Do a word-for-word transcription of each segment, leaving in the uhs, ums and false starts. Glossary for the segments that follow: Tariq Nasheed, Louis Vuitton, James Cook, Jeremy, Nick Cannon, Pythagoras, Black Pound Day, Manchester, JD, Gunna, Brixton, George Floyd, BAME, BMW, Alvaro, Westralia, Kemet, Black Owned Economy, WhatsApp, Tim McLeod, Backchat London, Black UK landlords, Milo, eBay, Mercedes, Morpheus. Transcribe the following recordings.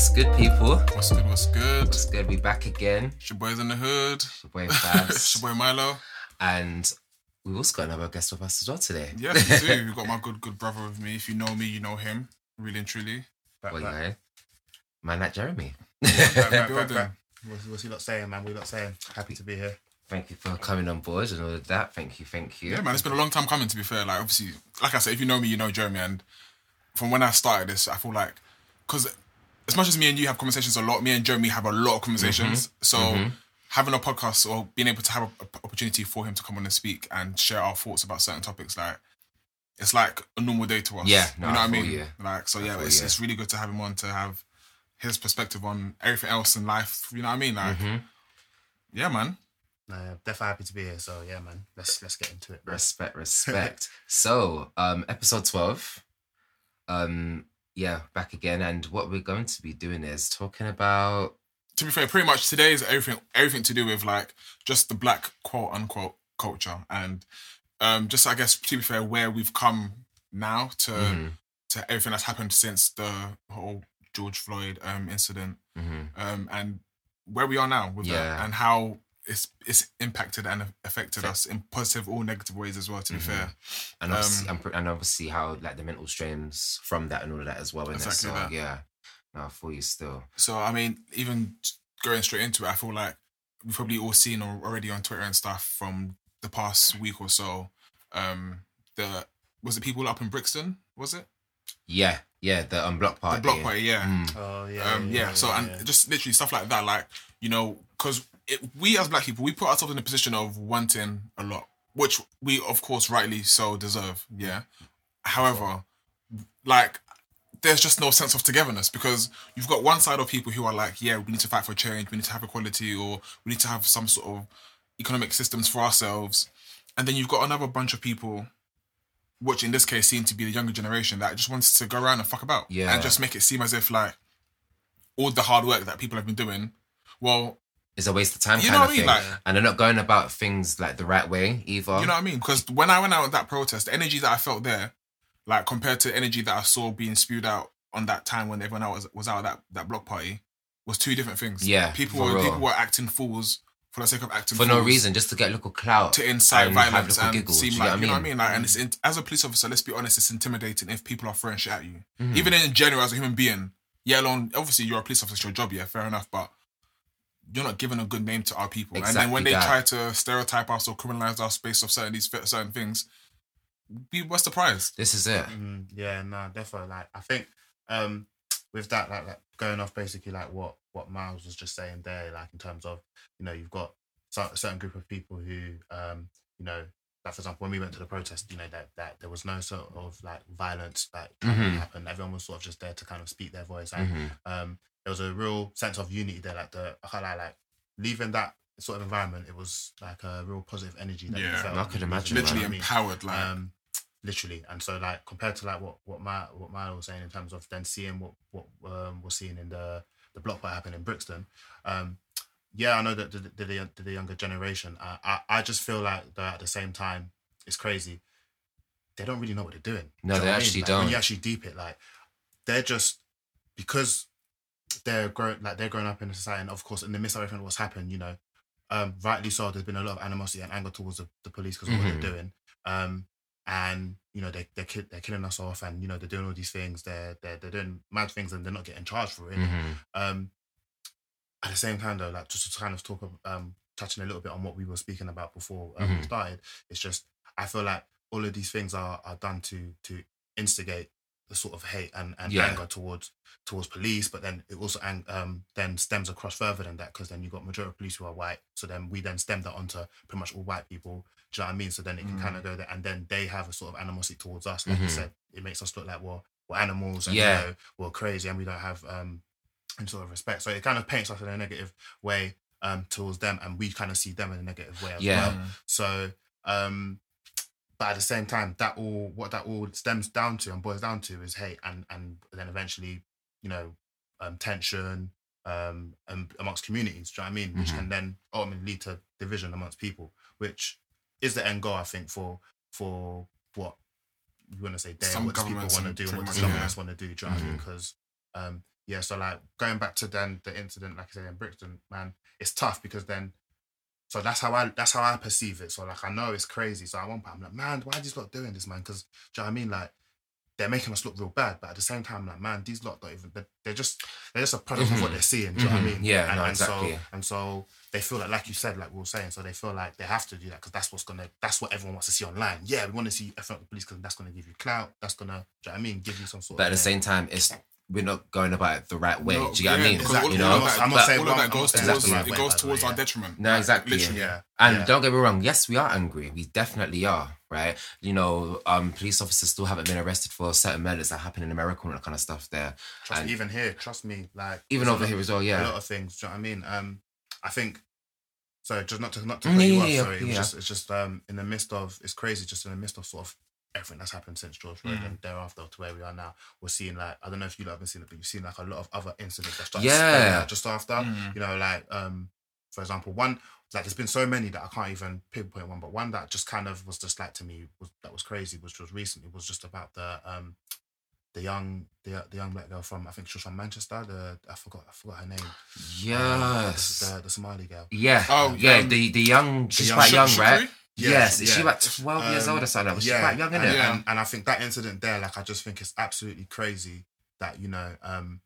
What's good, people? What's good, what's good? What's good? We back again. It's your boys in the hood. It's your boy Fabs. It's your boy Milo. And we've also got another guest with us as well today. Yes, we do. We've got my good, good brother with me. If you know me, you know him. Really and truly. Back, well, back. You know, man like Jeremy. Yeah, back, back, back, back. What's, what's he not saying, man? We're not saying. Happy to be here. Thank you for coming on board and all of that. Thank you, thank you. Yeah, man, it's been a long time coming, to be fair. Like, obviously, like I said, if you know me, you know Jeremy. And from when I started this, I feel like, because as much as me and you have conversations a lot, me and Jeremy have a lot of conversations. Mm-hmm. So mm-hmm. having a podcast or being able to have an opportunity for him to come on and speak and share our thoughts about certain topics, like, it's like a normal day to us. Yeah, no, you know I what I mean? You. Like, so yeah, it's, it's really good to have him on, to have his perspective on everything else in life. You know what I mean? Like, mm-hmm. yeah, man. Uh, definitely happy to be here, so yeah, man. Let's let's get into it. Bro. Respect, respect. So, um, episode twelve, um, yeah, back again. And what we're going to be doing is talking about. To be fair, pretty much today is everything, everything to do with like just the black quote unquote culture, and um, just I guess to be fair, where we've come now to mm-hmm. to everything that's happened since the whole George Floyd um incident, mm-hmm. um, and where we are now with yeah. that, and how. It's it's impacted and affected Fair. us in positive or negative ways as well, to be mm-hmm. fair. And obviously, um, and obviously how like the mental strains from that and all of that as well. Isn't exactly it? So, that. Yeah. No, for you still. So, I mean, even going straight into it, I feel like we've probably all seen already on Twitter and stuff from the past week or so. Um, the was it people up in Brixton, was it? Yeah, yeah, the um, block party. The block party, yeah. Mm. Oh, yeah, um, yeah, yeah. Yeah, so, and yeah. just literally stuff like that, like, you know, because... It, we as black people, we put ourselves in a position of wanting a lot, which we, of course, rightly so deserve, yeah? However, like, there's just no sense of togetherness because you've got one side of people who are like, yeah, we need to fight for change, we need to have equality, or we need to have some sort of economic systems for ourselves. And then you've got another bunch of people, which in this case seem to be the younger generation, that just wants to go around and fuck about yeah. and just make it seem as if, like, all the hard work that people have been doing, well... It's a waste of time, you kind know what of I mean? Thing. Like, and they're not going about things like the right way either. You know what I mean? Because when I went out at that protest, the energy that I felt there, like compared to the energy that I saw being spewed out on that time when everyone else was, was out at that, that block party, was two different things. Yeah, people were real. people were acting fools for the sake of acting for fools. For no reason, just to get local clout. To incite violence and giggles, seem like, you know, you know what I mean? Like, and it's in, as a police officer, let's be honest, it's intimidating if people are throwing shit at you. Mm-hmm. Even in general, as a human being, yeah, alone, obviously you're a police officer, it's your job, yeah, fair enough, but you're not giving a good name to our people. Exactly, and then when they that. try to stereotype us or criminalise us based off certain, these, certain things, we were surprised. This is it. Mm, yeah, no, definitely. Like, I think um, with that, like, like going off basically like what, what Miles was just saying there, like in terms of, you know, you've got a certain group of people who, um, you know, like for example, when we went to the protest, you know, that, that there was no sort of like violence that mm-hmm. happened. Everyone was sort of just there to kind of speak their voice. And, mm-hmm. um, there was a real sense of unity there, like the I can't lie, like leaving that sort of environment. It was like a real positive energy that yeah, you felt. I could imagine, literally like, empowered, like um, literally. And so, like compared to like what what my what Milo was saying in terms of then seeing what what um, we're seeing in the the block that happened in Brixton. Um, yeah, I know that the the, the, the younger generation. I, I I just feel like that at the same time, it's crazy. They don't really know what they're doing. No, do they actually I mean? Like, don't. When you actually deep it, like they're just because. They're grown like they're growing up in a society, and of course, in the midst of everything what's happened, you know, um, rightly so, there's been a lot of animosity and anger towards the, the police because of mm-hmm. what they're doing, um, and you know, they they're ki- they're killing us off, and you know, they're doing all these things, they're they're they're doing mad things, and they're not getting charged for it. Mm-hmm. Um, at the same time, though, like just to kind of talk, of, um, touching a little bit on what we were speaking about before um, mm-hmm. we started, it's just I feel like all of these things are are done to to instigate. The sort of hate and, and yeah. anger towards towards police, but then it also um then stems across further than that because then you've got majority of police who are white, so then we then stem that onto pretty much all white people. Do you know what I mean? So then it can mm. kind of go there, and then they have a sort of animosity towards us. Like mm-hmm. you said, it makes us look like we're, we're animals and yeah. you know, we're crazy and we don't have um any sort of respect. So it kind of paints us in a negative way um towards them, and we kind of see them in a negative way as yeah. well. So um. But at the same time, that all what that all stems down to and boils down to is hate, and and then eventually, you know, um, tension um, and amongst communities. Do you know what I mean? Mm-hmm. Which can then ultimately lead to division amongst people, which is the end goal, I think, for for what you want to say, there, what people want to do, and what some of us want to do. Do you know what I mean? Because um, yeah, so like going back to then the incident, like I say in Brixton, man, it's tough because then, so that's how I that's how I perceive it. So like I know it's crazy. So at one point I'm like, man, why are these lot doing this, man? Because do you know what I mean? Like they're making us look real bad, but at the same time, like man, these lot don't even. They're, they're just they're just a product mm-hmm. of what they're seeing. Do you mm-hmm. know what I mean? Yeah, and, no, and exactly. So, and so they feel like, like you said, like we were saying, so they feel like they have to do that because that's what's gonna, that's what everyone wants to see online. Yeah, we want to see F M police because that's gonna give you clout. That's gonna, do you know what I mean? Give you some sort. But of... But at the same time, it's. We're not going about it the right way. No, do you get yeah, what I mean? Exactly. You know, all I'm not saying all of that goes towards, right it goes towards our yeah. detriment. No, exactly. Literally. Yeah. And yeah. don't get me wrong. Yes, we are angry. We definitely are. Right. You know, um, police officers still haven't been arrested for certain murders that happen in America and that kind of stuff. There. Trust me, even here, trust me, like even over here as well. Yeah, a lot of things. Do you know what I mean? Um, I think. So just not to not to cut yeah, you off. Yeah, sorry, yeah. It was just, it's just um in the midst of it's crazy. Just in the midst of sort of. Everything that's happened since George Floyd mm. and thereafter to where we are now, we're seeing like, I don't know if you lot haven't seen it, but you've seen like a lot of other incidents that started yeah. just after, mm. you know, like, um, for example, one, like there's been so many that I can't even pinpoint one, but one that just kind of was just like to me, was, that was crazy, which was recently, was just about the um, the young the, the young black girl from, I think she was from Manchester, the, I forgot I forgot her name. Yes. Um, the, the Somali girl. Yeah. Oh, yeah, um, the, the young, she's the young, quite young, Shukri? Right? Yes, yes. Yeah. She like twelve um, years old or something. She's yeah. quite young, isn't and, it? Yeah. And, and I think that incident there, like, I just think it's absolutely crazy that, you know, um,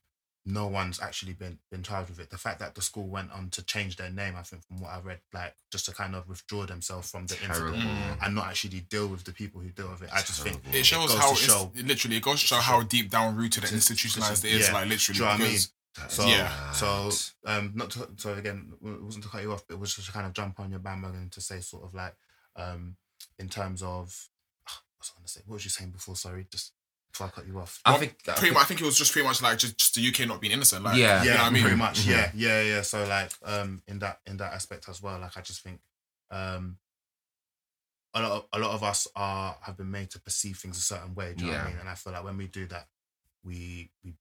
no one's actually been, been charged with it. The fact that the school went on to change their name, I think, from what I read, like, just to kind of withdraw themselves from the Terrible. incident and not actually deal with the people who deal with it. I just Terrible. think it shows it how, to show, it's, literally, it goes to show how deep down rooted and institutionalized it is, yeah. like, literally. Do you know what I mean? So, yeah. so um, not to, so again, it wasn't to cut you off, but it was just to kind of jump on your bandwagon to say sort of like, Um, in terms of, oh, what's I gonna say? What was you saying before? Sorry, just before I cut you off. I well, think pretty I think, much, I think it was just pretty much like just, just the U K not being innocent. Like, yeah, yeah, you know I mean, pretty much. Mm-hmm. Yeah, yeah, yeah. So like, um, in that in that aspect as well, like I just think, um, a lot of, a lot of us are have been made to perceive things a certain way. Do you yeah. know what I mean? And I feel like when we do that, we we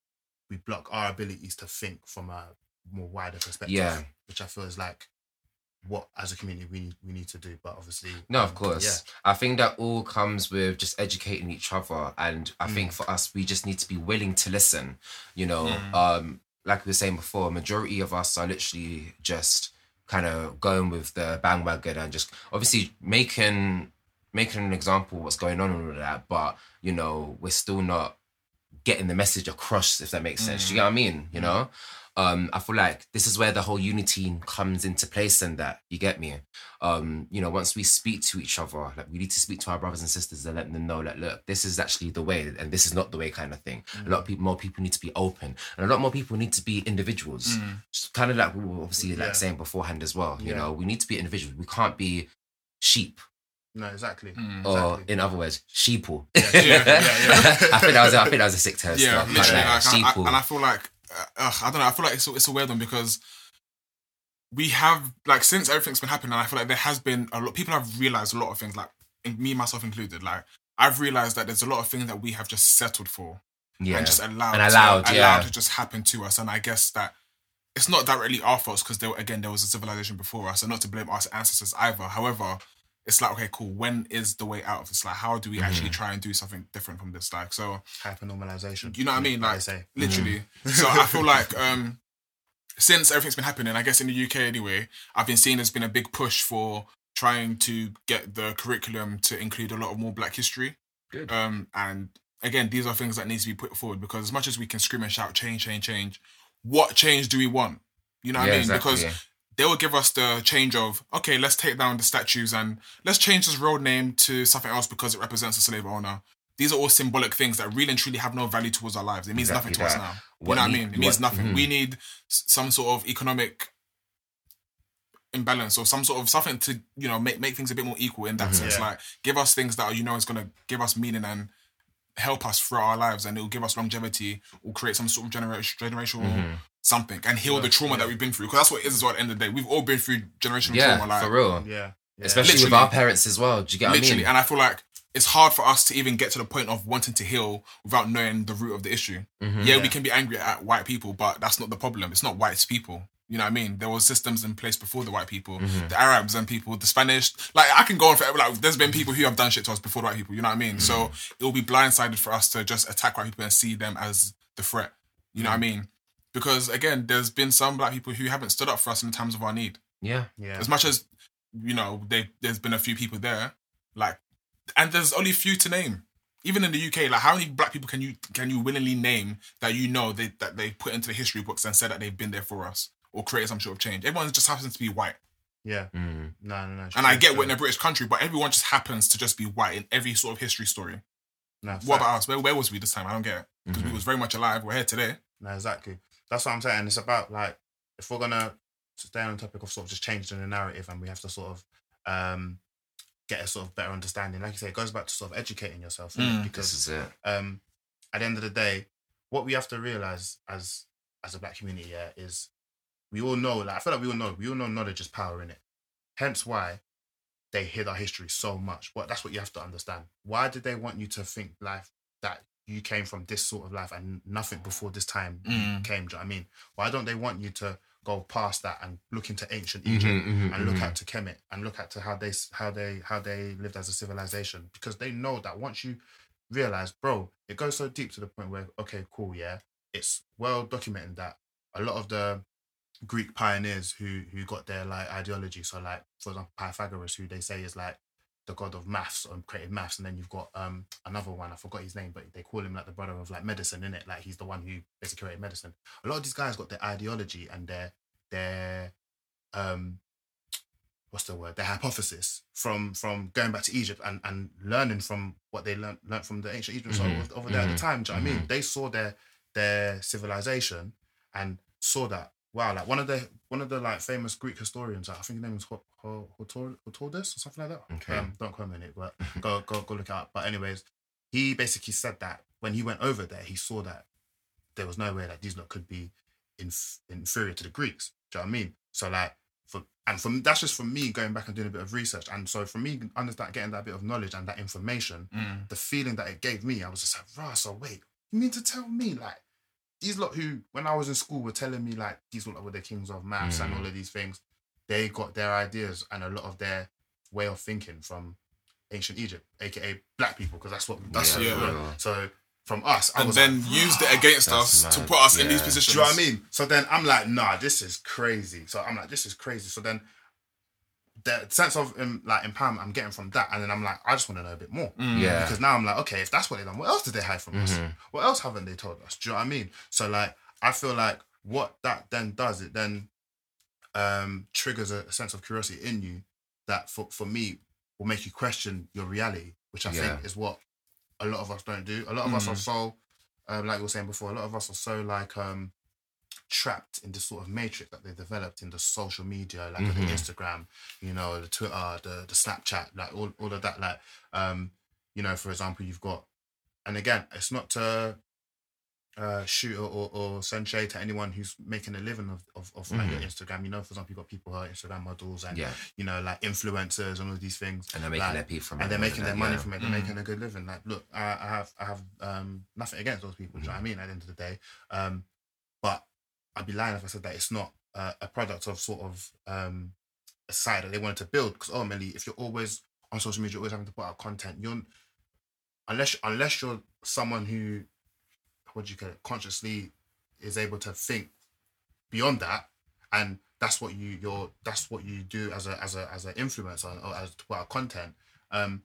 we block our abilities to think from a more wider perspective. Yeah. Which I feel is like. What as a community we we need to do, but obviously no, of um, course. Yeah. I think that all comes with just educating each other, and I mm. think for us, we just need to be willing to listen. You know, mm. um, like we were saying before, majority of us are literally just kind of going with the bandwagon and just obviously making making an example of what's going on and all of that. But you know, we're still not getting the message across, if that makes sense. Mm. Do you know what I mean? You know. Um, I feel like this is where the whole unity comes into place and that, you get me? Um, you know, once we speak to each other, like we need to speak to our brothers and sisters and let them know that, look, this is actually the way and this is not the way kind of thing. Mm. A lot of people, more people need to be open and a lot more people need to be individuals. Mm. Just kind of like we were obviously yeah. like saying beforehand as well, yeah. you know, we need to be individuals. We can't be sheep. No, exactly. Mm, or exactly. in other words, sheeple. Yeah, yeah, yeah, yeah. I think that was, I think that was a sick term. Yeah, literally. Like, like, sheeple. I, and I feel like, Uh, I don't know. I feel like it's a, it's a weird one because we have like since everything's been happening, I feel like there has been a lot. People have realized a lot of things, like me myself included. Like I've realized that there's a lot of things that we have just settled for yeah. and just allowed, and allowed, to, yeah. allowed to just happen to us. And I guess that it's not directly our faults because there again there was a civilization before us, and not to blame our ancestors either. However, it's like okay, cool. When is the way out of this? Like, how do we mm-hmm. actually try and do something different from this? Like, so hyper normalization. You know what I mean? Like, I say. literally. Mm-hmm. So I feel like um, since everything's been happening, I guess in the U K anyway, I've been seeing there's been a big push for trying to get the curriculum to include a lot of more Black history. Good. Um, and again, these are things that need to be put forward because as much as we can scream and shout change, change, change, what change do we want? You know what yeah, I mean? Exactly, because. Yeah. They will give us the change of, okay, let's take down the statues and let's change this road name to something else because it represents a slave owner. These are all symbolic things that really and truly have no value towards our lives. It means exactly nothing to that. us now. What you know what I mean? It what, means nothing. Mm-hmm. We need some sort of economic imbalance or some sort of something to, you know, make, make things a bit more equal in that mm-hmm. sense. Yeah. Like, give us things that, you know, is going to give us meaning and help us throughout our lives and it'll give us longevity or create some sort of genera- generational... Mm-hmm. something and heal yeah, the trauma yeah. that we've been through because that's what it is as well at the end of the day. We've all been through generational yeah, trauma. Like, for real. Yeah. yeah. Especially literally, with our parents as well. Do you get what I mean? Literally. And I feel like it's hard for us to even get to the point of wanting to heal without knowing the root of the issue. Mm-hmm, yeah, yeah, we can be angry at white people, but that's not the problem. It's not white people. You know what I mean? There were systems in place before the white people, mm-hmm. the Arabs and people, the Spanish. Like, I can go on forever. Like, there's been people who have done shit to us before the white people. You know what I mean? Mm-hmm. So it'll be blindsided for us to just attack white people and see them as the threat. You know mm-hmm. what I mean? Because again, there's been some black people who haven't stood up for us in the times of our need. Yeah, yeah. As much as, you know, they, there's been a few people there, like, and there's only few to name. Even in the U K, like, how many black people can you can you willingly name that you know they, that they put into the history books and said that they've been there for us or created some sort of change? Everyone just happens to be white. Yeah. Mm. No, no, no. Sure, and I get sure. we're in a British country, but everyone just happens to just be white in every sort of history story. No, what fair. About us? Where, where was we this time? I don't get it. Because mm-hmm. we was very much alive. We're here today. No, exactly. That's what I'm saying. It's about, like, if we're going to stay on the topic of sort of just changing the narrative, and we have to sort of um, get a sort of better understanding. Like you say, it goes back to sort of educating yourself. Mm, because this is it. Um, at the end of the day, what we have to realise as as a black community, yeah, is we all know, like, I feel like we all know, we all know knowledge is power, innit? Hence why they hid our history so much. But that's what you have to understand. Why did they want you to think life that you came from this sort of life and nothing before this time mm. came? Do you know what I mean? Why don't they want you to go past that and look into ancient Egypt mm-hmm, mm-hmm, and look mm-hmm. out to Kemet and look out to how they how they how they lived as a civilization? Because they know that once you realize, bro, it goes so deep to the point where, okay, cool, yeah, it's well documented that a lot of the Greek pioneers who who got their, like, ideology. So, like, for example, Pythagoras, who they say is, like, the god of maths and created maths, and then you've got um another one, I forgot his name, but they call him, like, the brother of, like, medicine, innit? Like, he's the one who basically created medicine. A lot of these guys got their ideology and their their um what's the word? Their hypothesis from from going back to Egypt and and learning from what they learned learned from the ancient Egyptians mm-hmm. over there mm-hmm. at the time. Do you know what mm-hmm. I mean? They saw their their civilization and saw that. Wow, like one of the one of the like famous Greek historians, like, I think his name was Hortodus or something like that. Okay, um, don't comment it, but go go go look it up. But anyways, he basically said that when he went over there, he saw that there was no way that these lot could be inf- inferior to the Greeks. Do you know what I mean? So, like, for and from that's just from me going back and doing a bit of research, and so for me understand getting that bit of knowledge and that information, mm. the feeling that it gave me, I was just like, rah. So wait, you mean to tell me, like, these lot who, when I was in school, were telling me, like, these lot were the kings of maths mm. and all of these things, they got their ideas and a lot of their way of thinking from ancient Egypt, aka black people, because that's what that's yeah, what yeah. So from us, I and was then like, used it against us mad. to put us yeah. in these positions. Do you know what I mean? So then I'm like, nah, this is crazy. So I'm like, this is crazy. So then the sense of um, like empowerment I'm getting from that, and then I'm like, I just want to know a bit more. Mm. Yeah. Because now I'm like, okay, if that's what they done, what else did they hide from mm-hmm. us? What else haven't they told us? Do you know what I mean? So, like, I feel like what that then does, it then um, triggers a, a sense of curiosity in you that, for for me, will make you question your reality, which I yeah. think is what a lot of us don't do. A lot of mm. us are so, um, like you were saying before, a lot of us are so, like, um, trapped in this sort of matrix that they developed in the social media, like mm-hmm. the Instagram, you know, the Twitter, the, the Snapchat, like all, all of that. Like, um, you know, for example, you've got, and again, it's not to uh, shoot or, or send shade to anyone who's making a living of of, of mm-hmm. like your Instagram. You know, for example, you've got people who are Instagram models and yeah. you know, like influencers and all these things, and they're making like, their pee from it, and they're making their money yeah. from it. They're mm-hmm. making a good living. Like, look, I, I have I have um, nothing against those people. Mm-hmm. Do you know what I mean? At the end of the day, um, but I'd be lying if I said that it's not uh, a product of sort of um, a side that they wanted to build. Because ultimately, if you're always on social media, you're always having to put out content, you're unless unless you're someone who, what do you call it, consciously is able to think beyond that, and that's what you you're that's what you do as a as a as an influencer or as to put out content. Um,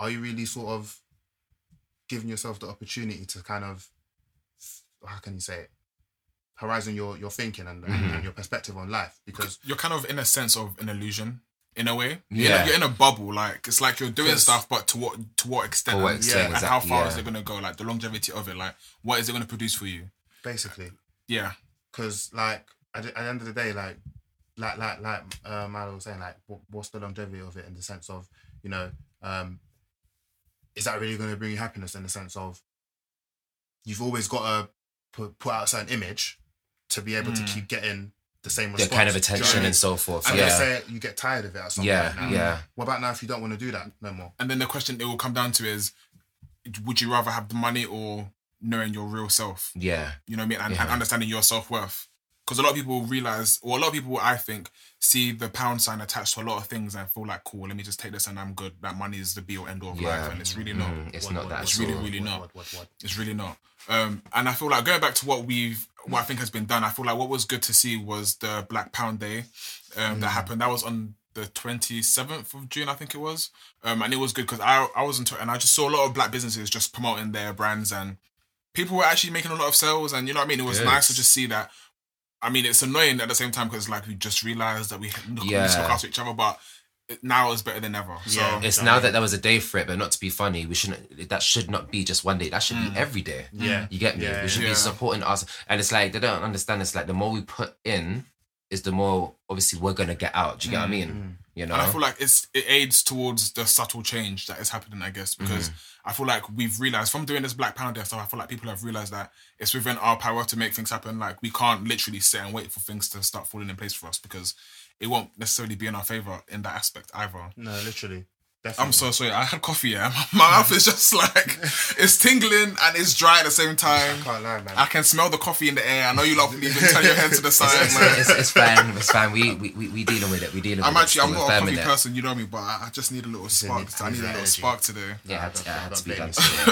are you really sort of giving yourself the opportunity to kind of, how can you say it? Horizon your your thinking and, mm-hmm. and your perspective on life, because you're kind of in a sense of an illusion in a way. Yeah, you're in a, you're in a bubble. Like, it's like you're doing stuff, but to what to what extent? To what extent yeah, and exactly, how far yeah. is it going to go? Like the longevity of it. Like, what is it going to produce for you? Basically, yeah. Because like at, at the end of the day, like like like like uh, Milo was saying, like what, what's the longevity of it in the sense of, you know, um, is that really going to bring you happiness in the sense of you've always got to put put out a certain image to be able mm. to keep getting the same response. The kind of attention, you know, and so forth. And yeah. they say you get tired of it at some yeah, point. Now. Yeah. What about now if you don't want to do that no more? And then the question it will come down to is, would you rather have the money or knowing your real self? Yeah. You know what I mean? And, yeah. and understanding your self-worth. Because a lot of people realise, or a lot of people, I think, see the pound sign attached to a lot of things and feel like, cool, let me just take this and I'm good. That money is the be or end all of yeah. life. And it's really not. Mm, it's what, not what, that. It's really, really what, not. What, what, what, what. It's really not. Um, and I feel like going back to what we've what I think has been done. I feel like what was good to see was the Black Pound Day um, mm. that happened. That was on the twenty-seventh of June, I think it was. Um, and it was good because I, I was on Twitter and I just saw a lot of black businesses just promoting their brands and people were actually making a lot of sales. And you know what I mean? It was yes. nice to just see that. I mean, it's annoying at the same time because like we just realised that we look yeah. after each other, but now is better than ever. So yeah. it's now that there was a day for it, but not to be funny. We shouldn't. That should not be just one day. That should mm. be every day. Yeah, you get me. Yeah. We should yeah. be supporting us, and it's like they don't understand. It's like the more we put in, is the more obviously we're gonna get out. Do you mm. get what I mean? Mm. You know, and I feel like it's it aids towards the subtle change that is happening, I guess, because mm. I feel like we've realised from doing this Black Pound Day stuff, I feel like people have realised that it's within our power to make things happen. Like we can't literally sit and wait for things to start falling in place for us because it won't necessarily be in our favour in that aspect either. No, literally. Definitely. I'm so sorry. I had coffee, yeah. My mouth is just like, it's tingling and it's dry at the same time. I can't lie, man. I can smell the coffee in the air. I know you lot can even turn your head to the side, it's, man. It's, it's fine. It's fine. We, we, we, we dealing with it. We dealing with I'm it. I'm actually, I'm not a coffee person, you know me, but I, I just need a little spark. I need a little spark today. Yeah, I had to, I had to be done today. I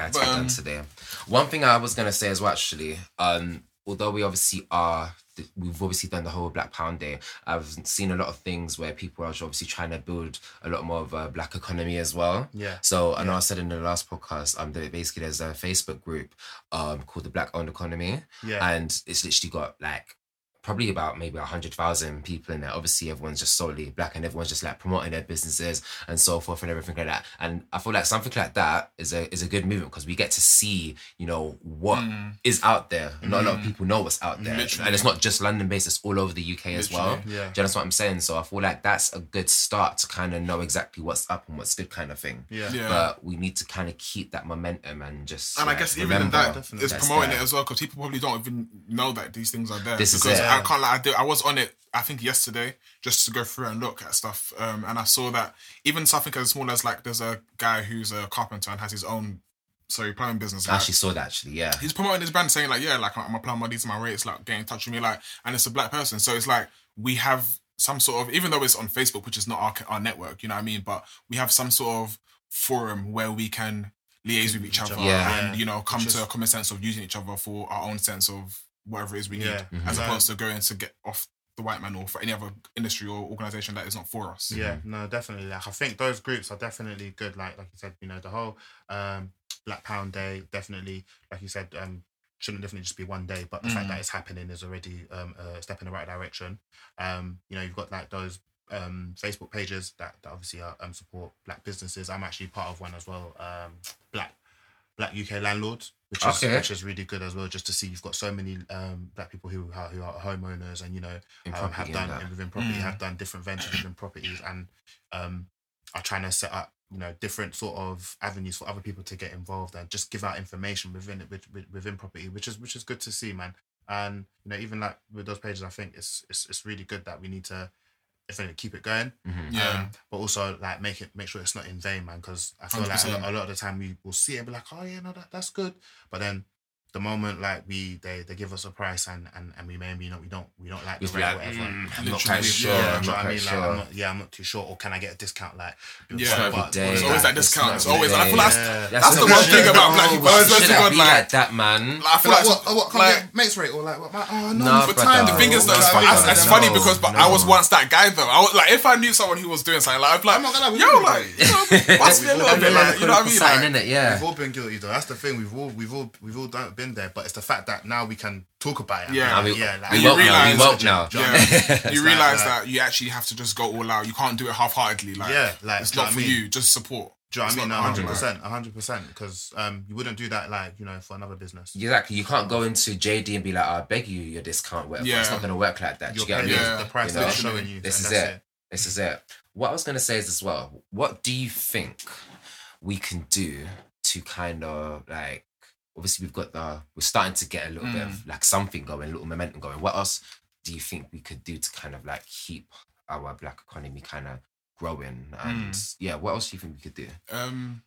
had to be done today. One thing I was going to say as well, actually, um, although we obviously are... we've obviously done the whole Black Pound Day. I've seen a lot of things where people are obviously trying to build a lot more of a black economy as well. Yeah. So I know yeah. I said in the last podcast, um, that basically there's a Facebook group um called the Black Owned Economy. Yeah. And it's literally got like probably about maybe one hundred thousand people in there. Obviously, everyone's just solely black and everyone's just like promoting their businesses and so forth and everything like that. And I feel like something like that is a is a good movement because we get to see, you know, what mm. is out there. Mm. Not a lot of people know what's out there. Literally. And it's not just London-based, it's all over the U K Literally. As well. Yeah. Do you know what I'm saying? So I feel like that's a good start to kind of know exactly what's up and what's good kind of thing. Yeah. yeah. But we need to kind of keep that momentum and just And like, I guess even in that, it's promoting there. It as well because people probably don't even know that these things are there. This is it. I can't like I, did, I was on it I think yesterday just to go through and look at stuff um, and I saw that even something as small as like there's a guy who's a carpenter and has his own sorry plumbing business. I like, actually saw that actually yeah he's promoting his brand saying like yeah like I'm applying my these are my rates like get in touch with me like and it's a black person so it's like we have some sort of even though it's on Facebook which is not our, our network you know what I mean but we have some sort of forum where we can liaise with each other yeah. and you know come just, to a common sense of using each other for our own sense of whatever it is we yeah. need, mm-hmm. as opposed to going to get off the white man or for any other industry or organisation that is not for us. Yeah, mm-hmm. no, definitely. Like I think those groups are definitely good. Like like you said, you know, the whole um, Black Pound Day, definitely, like you said, um, shouldn't definitely just be one day, but the mm. fact that it's happening is already um, a step in the right direction. Um, you know, you've got like those um, Facebook pages that, that obviously are, um, support black businesses. I'm actually part of one as well, um, Black Black U K landlords, which is okay. which is really good as well. Just to see you've got so many um, black people who are who are homeowners and you know um, have done and within property mm. have done different ventures within properties and um, are trying to set up you know different sort of avenues for other people to get involved and just give out information within it within, within property, which is which is good to see, man. And you know even like with those pages, I think it's it's it's really good that we need to. If anything, keep it going, mm-hmm. yeah. Um, but also like make it, make sure it's not in vain, man. Because I feel one hundred percent. Like a lot, a lot of the time we will see it and be like, oh yeah, no, that, that's good. But then the moment like we they, they give us a price and, and, and we maybe not we don't we don't like the rate or whatever. Mm, I'm not quite sure. Yeah, I'm not quite sure. Like, I'm not, yeah, I'm not too sure. Or can I get a discount? Like yeah, but, day, it's always that like, discount. It's, it's always. Day, and I feel like yeah. that's, that's, that's the one thing about black people. Should I be like that, man? I feel like what like mates rate or like what? Oh no, but time. The thing is that it's funny because but I was once that guy though. I was like if I knew someone who was doing something like I'd be like, yo, like bust me a little bit, like you know what I mean? Yeah, we've all been guilty though. That's the thing. We've all we've all we've all done. Been there, but it's the fact that now we can talk about it. Yeah, we won't now. You realise that you actually have to just go all out. You can't do it half-heartedly. Like, yeah, like it's not for you. Just support. Do you know what I mean? one hundred percent, one hundred percent. Because um, you wouldn't do that, like, you know, for another business. Exactly. You can't go into J D and be like, I beg you your discount, whatever. Yeah. It's not going to work like that. Do you get what I mean? The price they're showing you. This is it. This is it. What I was going to say is as well, what do you think we can do to kind of, like, obviously, we've got the, we're starting to get a little mm. bit of like something going, a little momentum going. What else do you think we could do to kind of like keep our black economy kind of growing? And mm. yeah, what else do you think we could do? Um,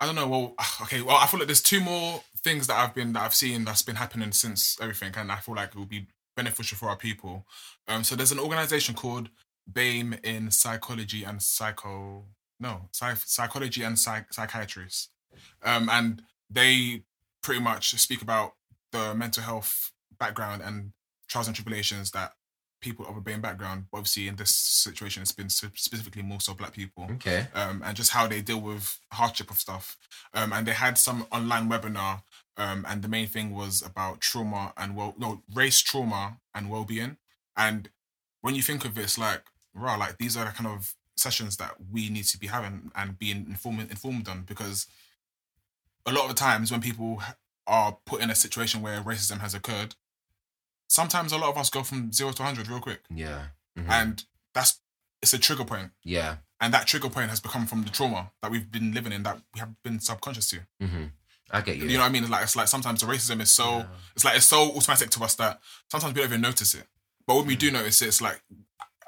I don't know. Well, okay. Well, I feel like there's two more things that I've been, that I've seen that's been happening since everything. And I feel like it will be beneficial for our people. Um, so there's an organization called BAME in psychology and psycho, no, psych- psychology and psych- psychiatrists. Um, and they pretty much speak about the mental health background and trials and tribulations that people of a B A M E background, obviously in this situation, it's been specifically more so Black people. Okay. Um, and just how they deal with hardship of stuff. Um, and they had some online webinar, um, and the main thing was about trauma and well, no, race trauma and well-being. And when you think of it, it's like, rah, like these are the kind of sessions that we need to be having and being informed informed on, because a lot of the times when people are put in a situation where racism has occurred, sometimes a lot of us go from zero to one hundred real quick. Yeah. Mm-hmm. And that's, it's a trigger point. Yeah. And that trigger point has become from the trauma that we've been living in, that we have been subconscious to. Mm-hmm. I get you. You know what I mean? It's like, it's like sometimes the racism is so, yeah. it's like, it's so automatic to us that sometimes we don't even notice it. But when we mm-hmm. do notice it, it's like,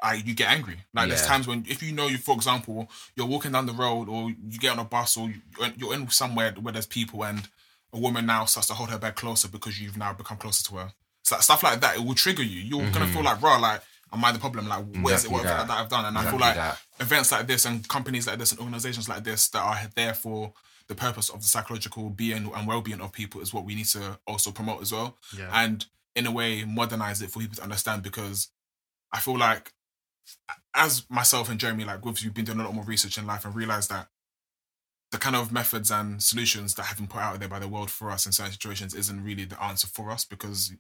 I, you get angry. Like yeah. there's times when, if you know, you, for example, you're walking down the road or you get on a bus or you, you're in somewhere where there's people and a woman now starts to hold her bed closer because you've now become closer to her. So stuff like that, it will trigger you. You're mm-hmm. going to feel like, rah, like, am I the problem? Like, what exactly is it what that. That I've done? And exactly I feel like that. Events like this and companies like this and organisations like this that are there for the purpose of the psychological being and well-being of people is what we need to also promote as well. Yeah. And in a way, modernise it for people to understand, because I feel like, as myself and Jeremy, like, we've been doing a lot more research in life and realised that the kind of methods and solutions that have been put out there by the world for us in certain situations isn't really the answer for us, because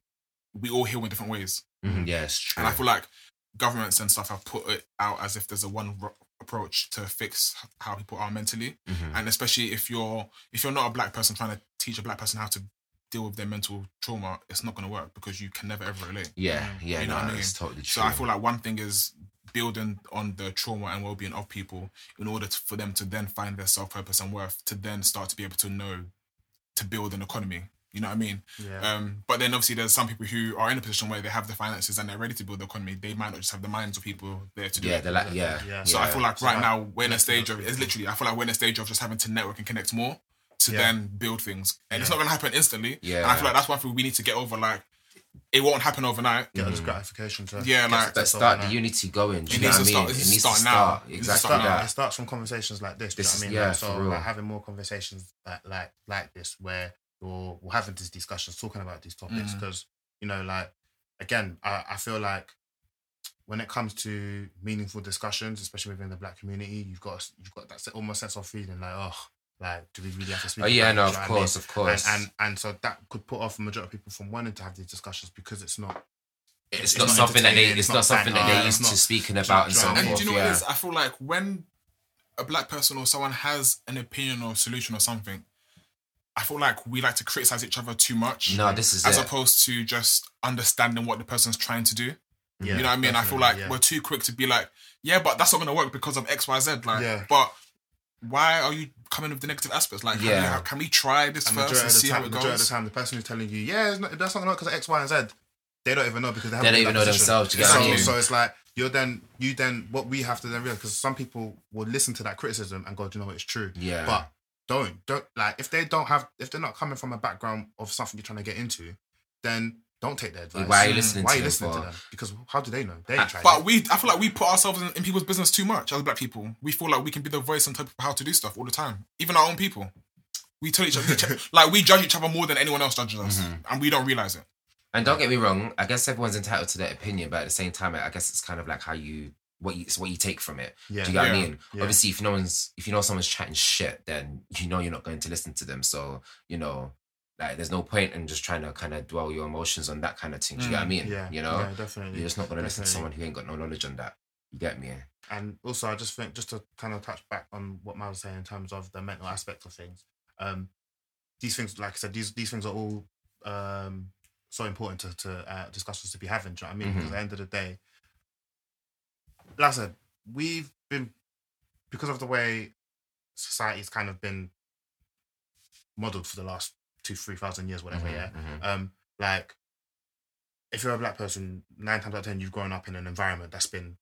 we all heal in different ways. Mm-hmm. Yes, true. And I feel like governments and stuff have put it out as if there's a one r- approach to fix how people are mentally, mm-hmm. and especially if you're if you're not a Black person trying to teach a Black person how to deal with their mental trauma, it's not going to work, because you can never ever relate. Yeah, yeah, you know no, what I mean? It's totally true. So I feel like one thing is building on the trauma and well-being of people in order to, for them to then find their self-purpose and worth, to then start to be able to know to build an economy. You know what I mean? Yeah. Um, but then obviously there's some people who are in a position where they have the finances and they're ready to build the economy. They might not just have the minds of people there to do yeah, it. Like, yeah, yeah. So yeah. I feel like right so now we're in a stage of, it's literally, I feel like we're in a stage of just having to network and connect more to yeah. then build things. And yeah. it's not going to happen instantly. Yeah. And I feel like that's one thing we need to get over. Like, it won't happen overnight. Yeah, there's mm-hmm. gratification to yeah, like that start the unity going. Do you know what I mean? Start, it needs start to start now. Exactly. It, start now. That. It starts from conversations like this. Do this you know what I mean? Yeah, so like, having more conversations like like like this where Or we're having these discussions, talking about these topics, because, mm. you know, like, again, I, I feel like when it comes to meaningful discussions, especially within the Black community, you've got you've got that almost sense of feeling like, oh, like, do we really have to speak? Oh yeah, no, of course, of course. And, and and so that could put off a majority of people from wanting to have these discussions, because it's not, it's, it's, it's not, not something that they, it's, it's not, not something that they're used not, to speaking about and so forth. And do you know yeah. what it is? I feel like when a Black person or someone has an opinion or solution or something, I feel like we like to criticize each other too much. No, this is as it. opposed to just understanding what the person's trying to do. Yeah, you know what I mean? I feel like yeah. we're too quick to be like, yeah, but that's not going to work because of X, Y, Z. Like, yeah. but why are you coming with the negative aspects? Like, yeah. can, we, can we try this and first and see time, how it goes? Majority of the time, the person who's telling you, yeah, it's not, that's not going to work because of X, Y, and Z, they don't even know, because they haven't. They don't even know themselves. Exactly. So, so it's like you're then you then what we have to then realize, because some people will listen to that criticism and go, do you know what, it's true. Yeah, but. Don't, don't, like, if they don't have, if they're not coming from a background of something you're trying to get into, then don't take their advice. Why are you listening, Why to, are you listening to them? Because how do they know? They ain't trying. But we, I feel like we put ourselves in, in people's business too much as Black people. We feel like we can be the voice on top of how to do stuff all the time. Even our own people. We tell each other, like, we judge each other more than anyone else judges us. Mm-hmm. And we don't realise it. And don't get me wrong, I guess everyone's entitled to their opinion, but at the same time, I guess it's kind of like how you... What you, what you take from it. Yeah. Do you know yeah. what I mean? Yeah. Obviously, if no one's, if you know someone's chatting shit, then you know you're not going to listen to them. So, you know, like, there's no point in just trying to kind of dwell your emotions on that kind of thing. Do you mm. get what I mean? Yeah. You know? Yeah, definitely. You're just not going to listen to someone who ain't got no knowledge on that. You get me? And also, I just think, just to kind of touch back on what Milo was saying in terms of the mental aspect of things, um, these things, like I said, these, these things are all um, so important to, to uh, discussions to be having. Do you know what I mean? Mm-hmm. Because at the end of the day, like I said, we've been, because of the way society's kind of been modelled for the last two, three thousand years, whatever, mm-hmm, yeah. Mm-hmm. Um, like, if you're a Black person, nine times out of ten, you've grown up in an environment that's been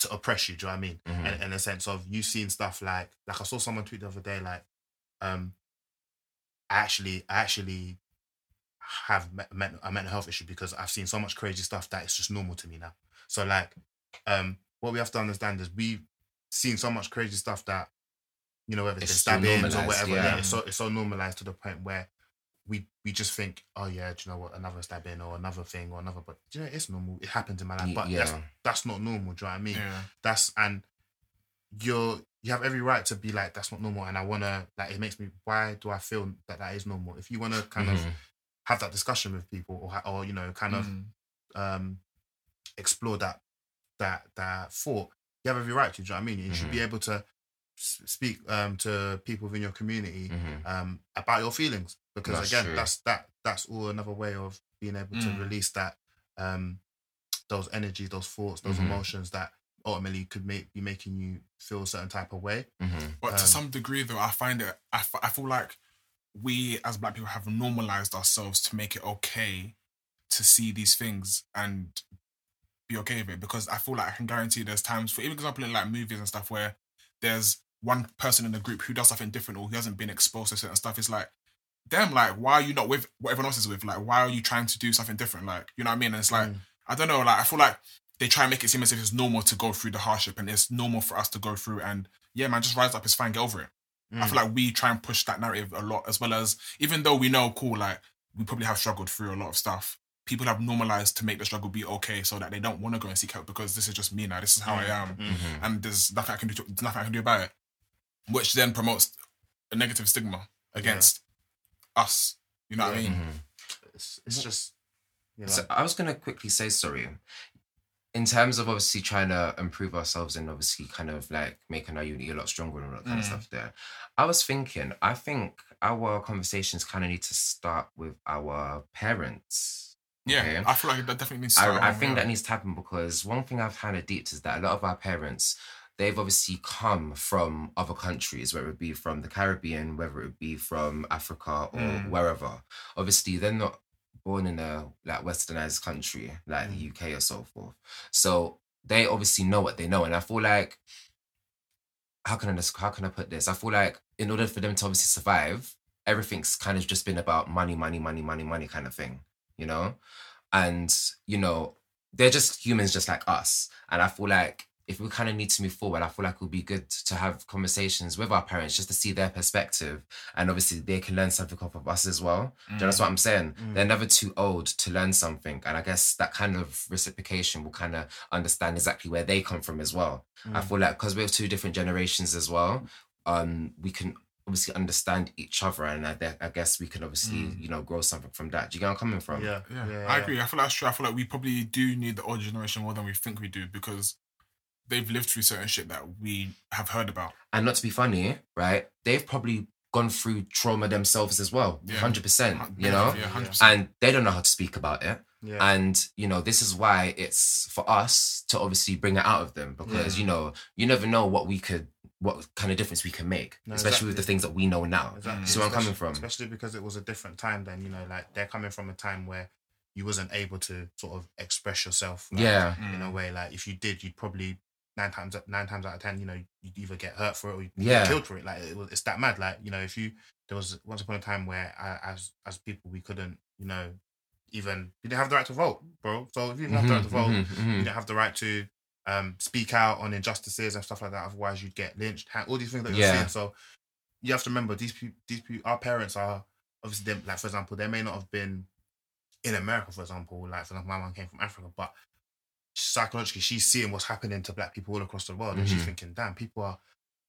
to oppress you, do you know what I mean? Mm-hmm. And in a sense of, you've seen stuff like, like I saw someone tweet the other day, like, um, I actually, I actually have a mental health issue because I've seen so much crazy stuff that it's just normal to me now. So, like, um, what we have to understand is we've seen so much crazy stuff that, you know, whether it's stabbings or whatever, yeah. Yeah, it's so it's so normalised to the point where we we just think, oh yeah, do you know what, another stabbing or another thing or another, but do you know, it's normal. It happens in my life, but yeah. that's, that's not normal. Do you know what I mean? Yeah. That's and you're you have every right to be like, that's not normal, and I wanna like it makes me. Why do I feel that that is normal? If you wanna kind mm-hmm. of have that discussion with people or or you know kind mm-hmm. of um explore that that that thought, you have every right to. Do you know what I mean? You mm-hmm. should be able to speak um, to people within your community mm-hmm. um, about your feelings, because that's again, true. that's that that's all another way of being able mm. to release that um, those energies, those thoughts, those mm-hmm. emotions that ultimately could make be making you feel a certain type of way. Mm-hmm. But um, to some degree, though, I find it. I, f- I feel like we as Black people have normalized ourselves to make it okay to see these things and be okay with it, because I feel like I can guarantee there's times, for example, in like movies and stuff where there's one person in the group who does something different or who hasn't been exposed to certain stuff. It's like, damn, like, why are you not with what everyone else is with? Like, why are you trying to do something different? Like, you know what I mean? And it's like, mm. I don't know, like, I feel like they try and make it seem as if it's normal to go through the hardship and it's normal for us to go through, and yeah, man, just rise up, it's fine, get over it. Mm. I feel like we try and push that narrative a lot, as well as, even though we know, cool, like, we probably have struggled through a lot of stuff, people have normalized to make the struggle be okay, so that they don't want to go and seek help, because this is just me now, this is how I am, mm-hmm. and there's nothing I can do, to, nothing I can do about it, which then promotes a negative stigma against yeah. us. You know yeah. what I mean? Mm-hmm. It's, it's just. You know. So I was gonna quickly say sorry. In terms of obviously trying to improve ourselves and obviously kind of like making our unity a lot stronger and all that kind mm. of stuff there, I was thinking, I think our conversations kind of need to start with our parents. Yeah, okay. I feel like that definitely needs to happen. I, I think yeah. that needs to happen, because one thing I've kind of deeped is that a lot of our parents, they've obviously come from other countries, whether it be from the Caribbean, whether it be from Africa or mm. wherever. Obviously, they're not born in a like westernized country like mm. the U K or so forth. So they obviously know what they know, and I feel like how can I how can I put this? I feel like in order for them to obviously survive, everything's kind of just been about money, money, money, money, money kind of thing. You know, and you know, they're just humans just like us, and I feel like if we kind of need to move forward, I feel like it would be good to have conversations with our parents just to see their perspective, and obviously they can learn something off of us as well. Mm. Do you know what I'm saying? Mm. They're never too old to learn something, and I guess that kind of reciprocation will kind of understand exactly where they come from as well. Mm. I feel like because we're two different generations as well, um, we can obviously understand each other, and I, I guess we can obviously, mm. you know, grow something from that. Do you get where I'm coming from? Yeah, yeah, yeah I yeah. agree. I feel like that's true. I feel like we probably do need the older generation more than we think we do, because they've lived through certain shit that we have heard about. And not to be funny, right, they've probably gone through trauma themselves as well, yeah. one hundred percent, you know? Yeah, one hundred percent. And they don't know how to speak about it. Yeah. And, you know, this is why it's for us to obviously bring it out of them, because, yeah. you know, you never know what we could what kind of difference we can make, no, especially exactly. with the things that we know now. Exactly. See where especially, I'm coming from? Especially because it was a different time then, you know, like they're coming from a time where you wasn't able to sort of express yourself like, yeah. in mm. a way. Like if you did, you'd probably nine times nine times out of ten, you know, you'd either get hurt for it or you'd yeah. get killed for it. Like it was, it's that mad. Like, you know, if you, there was once upon a time where I, as as people, we couldn't, you know, even, you didn't have the right to vote, bro. So if you didn't have the right to vote, mm-hmm, mm-hmm. you didn't have the right to Um, speak out on injustices and stuff like that. Otherwise, you'd get lynched. All these things that you're yeah. seeing. So you have to remember these people. These people, our parents are obviously, them, like for example, they may not have been in America. For example, like for example, my mum came from Africa, but psychologically, she's seeing what's happening to Black people all across the world, mm-hmm. and she's thinking, "Damn, people are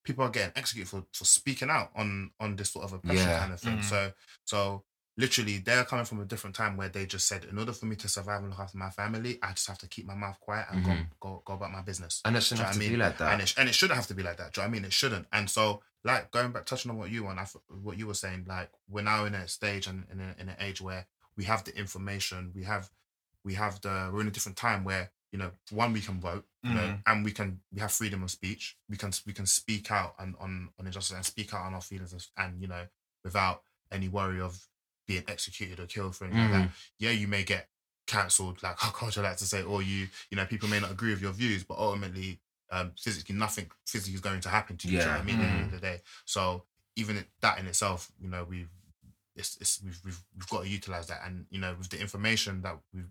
people are getting executed for, for speaking out on on this sort of oppression yeah. kind of thing." Mm-hmm. So, so literally, they're coming from a different time where they just said, in order for me to survive and look after my family, I just have to keep my mouth quiet and mm-hmm. go, go go about my business. And it shouldn't do have to mean? be like that. And it, and it shouldn't have to be like that. Do you know what I mean? It shouldn't. And so, like, going back, touching on what you on, what you were saying, like, we're now in a stage and in, a, in an age where we have the information, we have, we have the, we're in a different time where, you know, one, we can vote, you mm-hmm. know, and we can, we have freedom of speech. We can, we can speak out and, on, on injustice and speak out on our feelings and, and, you know, without any worry of being executed or killed for anything mm. like that. Yeah, you may get cancelled, like our culture like to say, or you, you know, people may not agree with your views, but ultimately, um, physically, nothing physically is going to happen to you. Yeah. Do you know what I mean? Mm. At the end of the day, so even that in itself, you know, we've, it's, it's, we've, we've, we've got to utilize that, and you know, with the information that we've,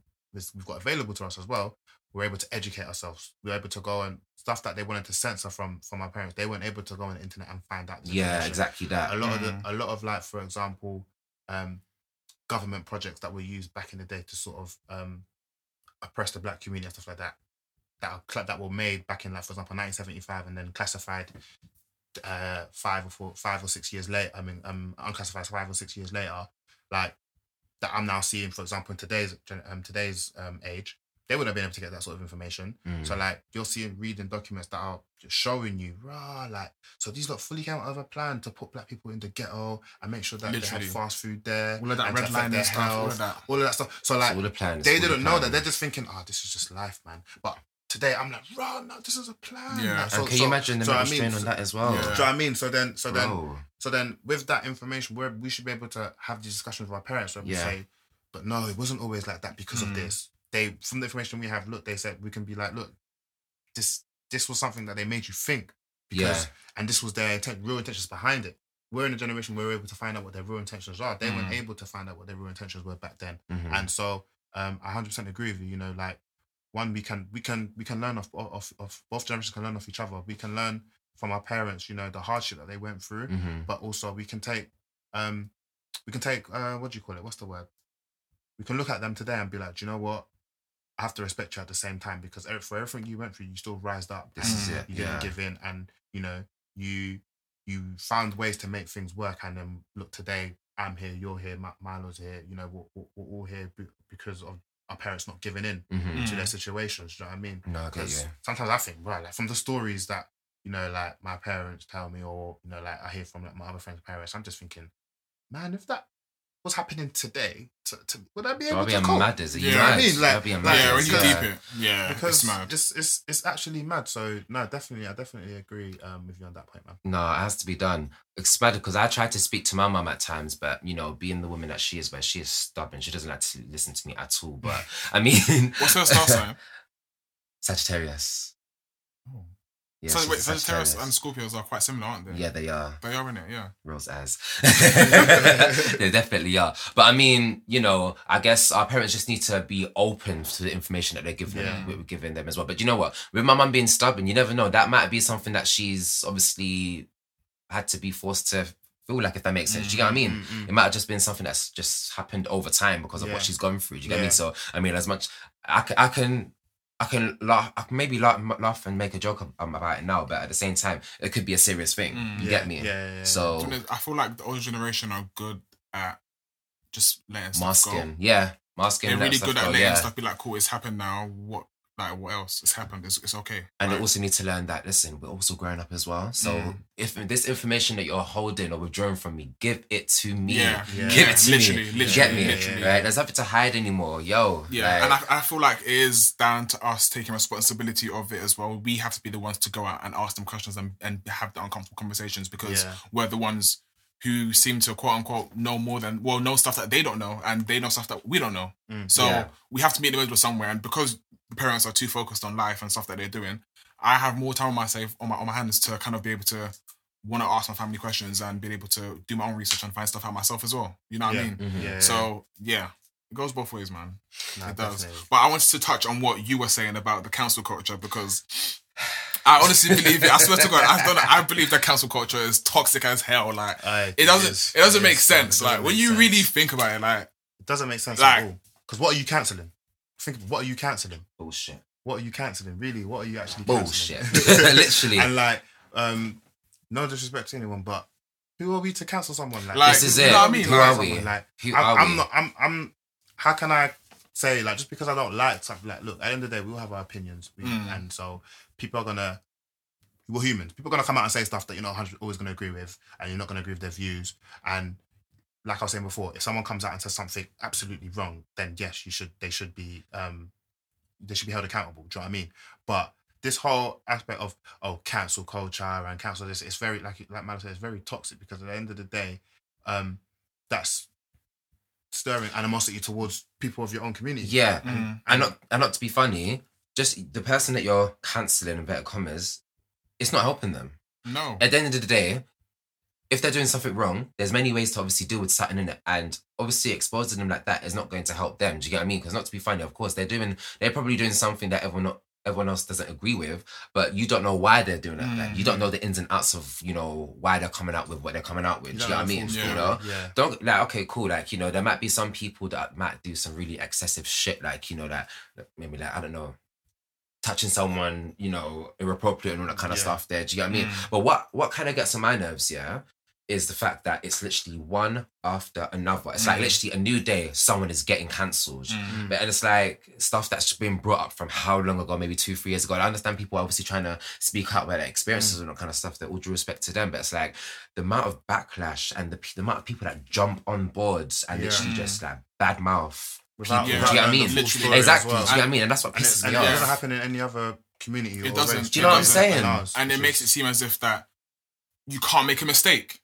we've got available to us as well, we're able to educate ourselves. We're able to go and stuff that they wanted to censor from from our parents, they weren't able to go on the internet and find out. Yeah, exactly that. A lot mm. of the, a lot of like, for example. Um, government projects that were used back in the day to sort of um, oppress the black community and stuff like that, that are, that were made back in, like, for example, nineteen seventy-five, and then classified uh, five or four, five or six years later. I mean, um, unclassified five or six years later, like that I'm now seeing, for example, in today's um, today's um, age. They wouldn't have been able to get that sort of information. Mm. So, like, you're seeing, reading documents that are showing you, rah, like, so these lot fully came out of a plan to put black people in the ghetto and make sure that Literally. they had fast food there. All of that red line and stuff, all of that. All of that stuff. So, like, all the plans, they didn't the know that. They're just thinking, oh, this is just life, man. But today, I'm like, rah, no, this is a plan. Yeah. Like, so, and can so, you imagine the so I mean, strain on that as well? Yeah. Do you know what I mean? So then, so then, Bro. so then, with that information, we're, we should be able to have these discussions with our parents where we yeah. say, but no, it wasn't always like that because mm. of this. They, from the information we have, look, they said we can be like, look, this this was something that they made you think, because, yeah. and this was their intent, real intentions behind it. We're in a generation where we're able to find out what their real intentions are. They mm. weren't able to find out what their real intentions were back then, mm-hmm. and so um, I one hundred percent agree with you. You know, like, one, we can we can we can learn off off of both generations can learn off each other. We can learn from our parents, you know, the hardship that they went through, mm-hmm. but also we can take um, we can take uh, what do you call it? What's the word? We can look at them today and be like, do you know what? I have to respect you at the same time, because for everything you went through, you still rised up. This is it. You didn't yeah. give in, and you know you you found ways to make things work. And then look, today I'm here, you're here, Milo's here. You know, we're, we're all here because of our parents not giving in mm-hmm. to their situations. Do you know what I mean? No, because okay, yeah. sometimes I think, right, like from the stories that you know, like my parents tell me, or you know, like I hear from like my other friends' parents, I'm just thinking, man, if that. What's happening today? To, to, would I be able I'll to be cope? Mad, is it? Yeah, you know I mean, like, be like yeah, when you yeah. deep it, yeah, because it's mad. It's, it's it's actually mad. So no, definitely, I definitely agree um, with you on that point, man. No, it has to be done. Especially because I tried to speak to my mum at times, but you know, being the woman that she is, but she is stubborn. She doesn't like to listen to me at all. But I mean, what's her star sign? Sagittarius. Oh. Yeah, so wait, Sagittarius and Scorpios are quite similar, aren't they? Yeah, they are. They are, innit? Yeah. Rose as. They definitely are. But I mean, you know, I guess our parents just need to be open to the information that they're giving, yeah. them, we're giving them as well. But you know what? With my mum being stubborn, you never know. That might be something that she's obviously had to be forced to feel like, if that makes sense. Mm-hmm. Do you get what I mean? Mm-hmm. It might have just been something that's just happened over time because of yeah. what she's gone through. Do you get yeah. what I mean? So, I mean, as much... I, I can... I can laugh, I can maybe laugh, laugh and make a joke about it now, but at the same time, it could be a serious thing. Mm, you yeah, get me? Yeah, yeah, yeah. So I feel like the older generation are good at just letting stuff go. Masking, yeah, masking. They're really good at letting yeah. stuff be like, cool, it's happened now. What, like, what else? It's happened. It's, it's okay. And like, they also need to learn that. Listen, we're also growing up as well. So yeah. if this information that you're holding or withdrawing from me, give it to me. Yeah, yeah. give yeah. it to literally, me. Literally, you get me. Literally, right? Yeah. There's nothing to hide anymore, yo. Yeah, like, and I, I feel like it is down to us taking responsibility of it as well. We have to be the ones to go out and ask them questions and, and have the uncomfortable conversations, because yeah. we're the ones who seem to, quote unquote, know more than, well, know stuff that they don't know, and they know stuff that we don't know. Mm, so yeah. we have to meet in the middle somewhere, and because parents are too focused on life and stuff that they're doing, I have more time on myself, on my on my hands to kind of be able to want to ask my family questions and be able to do my own research and find stuff out myself as well. You know what yeah. I mean? Mm-hmm. Yeah, so yeah, it goes both ways, man. Nah, it does. Definitely. But I wanted to touch on what you were saying about the council culture, because I honestly believe it. I swear to God, I, don't, I believe that council culture is toxic as hell. Like uh, it, it doesn't, is, it doesn't it make is, sense. Doesn't like make when you sense. really think about it, like it doesn't make sense like, at all. Because what are you cancelling? Think of what are you cancelling? Bullshit. What are you cancelling? Really? What are you actually cancelling? Bullshit. Literally. And like, um, no disrespect to anyone, but who are we to cancel someone? Like, like this is it. You know what I mean? Who like, are we? Like, who I'm, are we? I'm not. I'm. I'm. How can I say, like, just because I don't like something? Like, look, at the end of the day, we all have our opinions, we, mm. and so people are gonna. We're humans. People are gonna come out and say stuff that you're not always gonna agree with, and you're not gonna agree with their views, and. Like I was saying before, if someone comes out and says something absolutely wrong, then yes, you should. They should be. Um, they should be held accountable. Do you know what I mean? But this whole aspect of oh, cancel culture and cancel this, it's very like like Milo said, it's very toxic, because at the end of the day, um, that's stirring animosity towards people of your own community. Yeah, mm-hmm. and, and not and not to be funny, just the person that you're cancelling in better commas, it's not helping them. No. At the end of the day. If they're doing something wrong, there's many ways to obviously deal with something in it, and obviously exposing them like that is not going to help them. Do you get what I mean? Because not to be funny, of course, they're doing, they're probably doing something that everyone not everyone else doesn't agree with, but you don't know why they're doing that. Mm-hmm. Like, you don't know the ins and outs of, you know, why they're coming out with what they're coming out with. No, you know what I mean? Yeah, you know? Yeah. Don't, like, okay, cool. Like, you know, there might be some people that might do some really excessive shit. Like, you know, that maybe, like, I don't know, touching someone, you know, inappropriate and all that kind of yeah. stuff there. Do you get what I mean? Mm. But what, what kind of gets on my nerves, yeah, is the fact that it's literally one after another. It's mm. like literally a new day, someone is getting cancelled. Mm. But and it's like stuff that's been brought up from how long ago, maybe two, three years ago. And I understand people are obviously trying to speak out about their experiences mm. and all that kind of stuff, that all due respect to them. But it's like the amount of backlash and the, the amount of people that jump on boards and yeah. literally mm. just like bad mouth. Without, yeah. without do you know what I mean? Exactly. Well. Do you know what I mean? And that's what pisses me off. It doesn't happen in any other community. It or doesn't. Race. Do you know it what I'm saying? And, and it makes it seem as if that you can't make a mistake.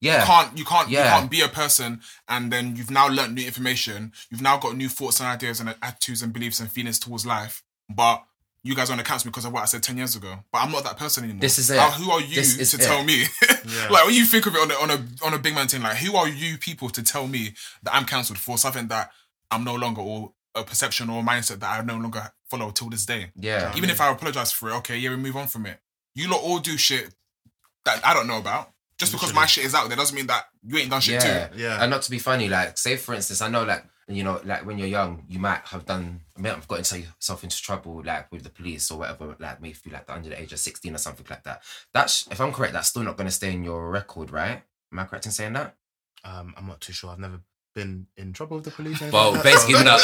Yeah. You can't. You can't. Yeah. You can't be a person, and then you've now learnt new information. You've now got new thoughts and ideas and attitudes and beliefs and feelings towards life. But you guys want to cancel me because of what I said ten years ago. But I'm not that person anymore. This is it. Now, who are you this to tell it. me? Yeah. Like, when you think of it on a, on a on a big man thing, like, who are you people to tell me that I'm cancelled for something that I'm no longer, or a perception or a mindset that I no longer follow till this day. Yeah. Even I mean, if I apologise for it, okay, yeah, we move on from it. You lot all do shit that I don't know about. Just literally. Because my shit is out there doesn't mean that you ain't done shit yeah. too. Yeah. And not to be funny, like, say for instance, I know, like, you know, like when you're young, you might have done, I mean, I've gotten yourself into trouble, like with the police or whatever, like maybe like under the age of sixteen or something like that. That's, if I'm correct, that's still not going to stay in your record, right? Am I correct in saying that? Um, I'm not too sure. I've never been in trouble with the police. Well, like basically, no.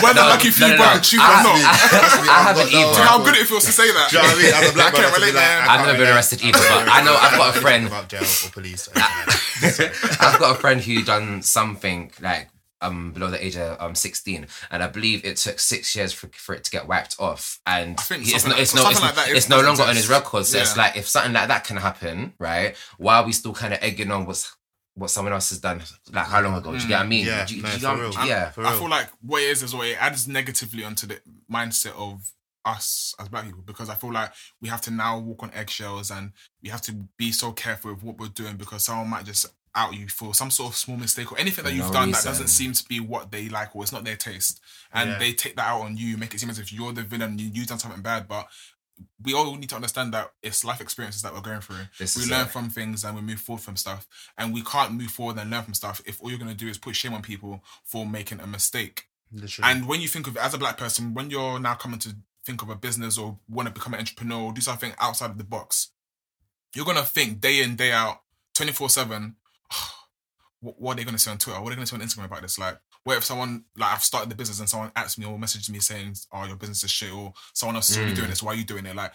Whether lucky for you, but I choose or not. I haven't either. Do you know how good it feels to say that? Do you know what I mean? As a black man, I can't relate there. I've never been arrested either, but I know I've got a friend. About jail or police. I've got a friend who done something like um below the age of um sixteen, and I believe it took six years for, for it to get wiped off, and it's no, it's no, it's, like it's, it's no longer on his record. So yeah. it's like, if something like that can happen, right? Why are we still kind of egging on what's what someone else has done, like, how long ago? Do you mm. get what I mean? Yeah, do you, no, do you for real. Yeah. For real. I feel like what it is is what it adds negatively onto the mindset of us as black people, because I feel like we have to now walk on eggshells and we have to be so careful with what we're doing, because someone might just out you for some sort of small mistake or anything for that you've no done reason. That doesn't seem to be what they like, or it's not their taste. And yeah. they take that out on you, make it seem as if you're the villain, you, you've done something bad, but we all need to understand that it's life experiences that we're going through. This we learn it. From things and we move forward from stuff. And we can't move forward and learn from stuff if all you're going to do is put shame on people for making a mistake. Literally. And when you think of it as a black person, when you're now coming to think of a business or want to become an entrepreneur or do something outside of the box, you're going to think day in, day out, twenty-four seven, oh, what are they going to say on Twitter? What are they going to say on Instagram about this? Like, what if someone, like, I've started the business and someone asks me or messages me saying, oh, your business is shit, or someone else is mm. really doing this, why are you doing it? Like,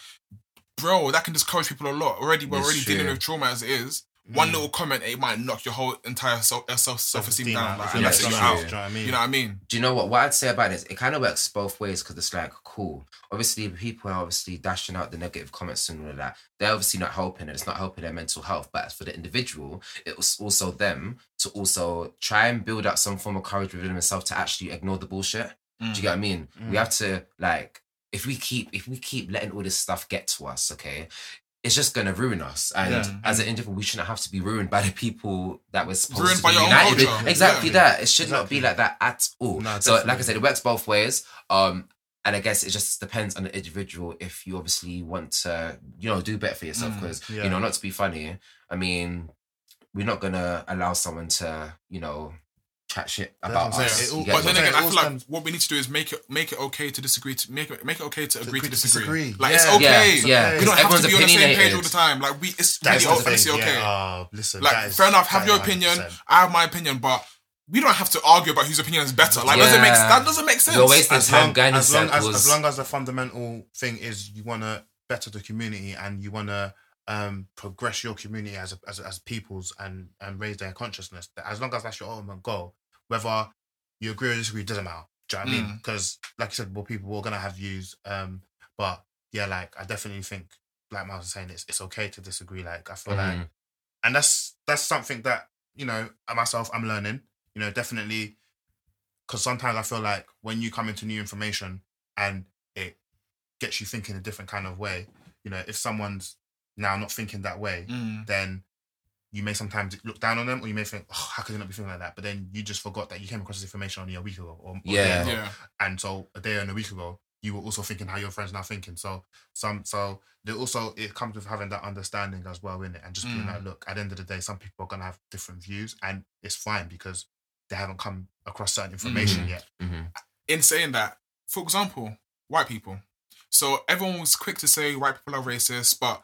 bro, that can discourage people a lot. Already, we're That's already true. Dealing with trauma as it is. Mm. One little comment, it might knock your whole entire self self-esteem down. Like, yeah, that's out. You know what I mean? You know what I mean? Do you know what? What I'd say about this, it kind of works both ways, because it's like, cool. Obviously, people are obviously dashing out the negative comments and all of that. They're obviously not helping, and it's not helping their mental health. But as for the individual, it was also them to also try and build up some form of courage within themselves to actually ignore the bullshit. Mm. Do you get what I mean? Mm. We have to, like, if we keep if we keep letting all this stuff get to us, okay, it's just going to ruin us. And yeah. as an individual, we shouldn't have to be ruined by the people that we're supposed ruined to be united with. Exactly yeah. that. It should exactly. not be like that at all. No, so like I said, it works both ways. Um, and I guess it just depends on the individual if you obviously want to, you know, do better for yourself. Because, mm, yeah. you know, not to be funny, I mean, we're not going to allow someone to, you know, chat shit about us. All, but then again, I feel like what we need to do is make it make it okay to disagree. To make it make it okay to agree to, to disagree. disagree. Like yeah. it's okay. Yeah, yeah. We don't have to be on the same page all the time. Like we, it's really obviously okay. Yeah. Oh, listen, like fair enough. Have your opinion. one hundred percent. I have my opinion, but we don't have to argue about whose opinion is better. Like yeah. doesn't make that doesn't make sense. You're wasting as time. Long, going as, long as, as long as the fundamental thing is you want to better the community and you want to um progress your community as a, as as peoples and and raise their consciousness. As long as that's your ultimate goal. Whether you agree or disagree, doesn't matter. Do you know what I mean? Because, mm. like you said, well, people were going to have views. Um, but, yeah, like, I definitely think, like Miles was saying, it's, it's okay to disagree. Like, I feel mm. like... And that's that's something that, you know, myself, I'm learning. You know, definitely... Because sometimes I feel like when you come into new information and it gets you thinking a different kind of way, you know, if someone's now not thinking that way, mm. then... You may sometimes look down on them, or you may think, oh, how could they not be feeling like that? But then you just forgot that you came across this information only a week ago. Or, yeah. Or, yeah. And so a day and a week ago, you were also thinking how your friend's now thinking. So some, so they also, it comes with having that understanding as well, innit? And just being mm. like, look, at the end of the day, some people are going to have different views, and it's fine because they haven't come across certain information mm. yet. Mm-hmm. In saying that, for example, white people. So everyone was quick to say white people are racist, but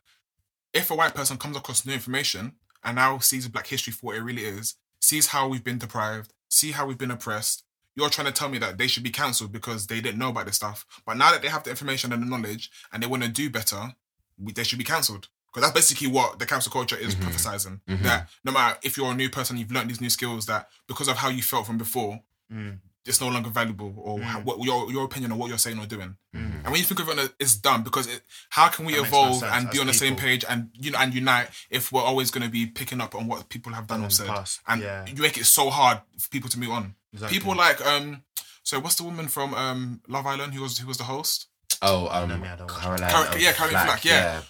if a white person comes across new information and now sees Black history for what it really is, sees how we've been deprived, see how we've been oppressed, you're trying to tell me that they should be cancelled because they didn't know about this stuff. But now that they have the information and the knowledge and they want to do better, we, they should be cancelled. Because that's basically what the cancel culture is mm-hmm. prophesizing. Mm-hmm. That no matter if you're a new person, you've learned these new skills that because of how you felt from before, mm. it's no longer valuable or mm. how, what your your opinion or what you're saying or doing. Mm. And when you think of it, it's dumb because it, how can we that evolve and be on people. The same page and you know and unite if we're always going to be picking up on what people have done or said? Past. And yeah. you make it so hard for people to move on. Exactly. People like um, so what's the woman from um Love Island who was who was the host? Oh, um, Caroline. Car- yeah, Caroline Flack. Yeah. yeah.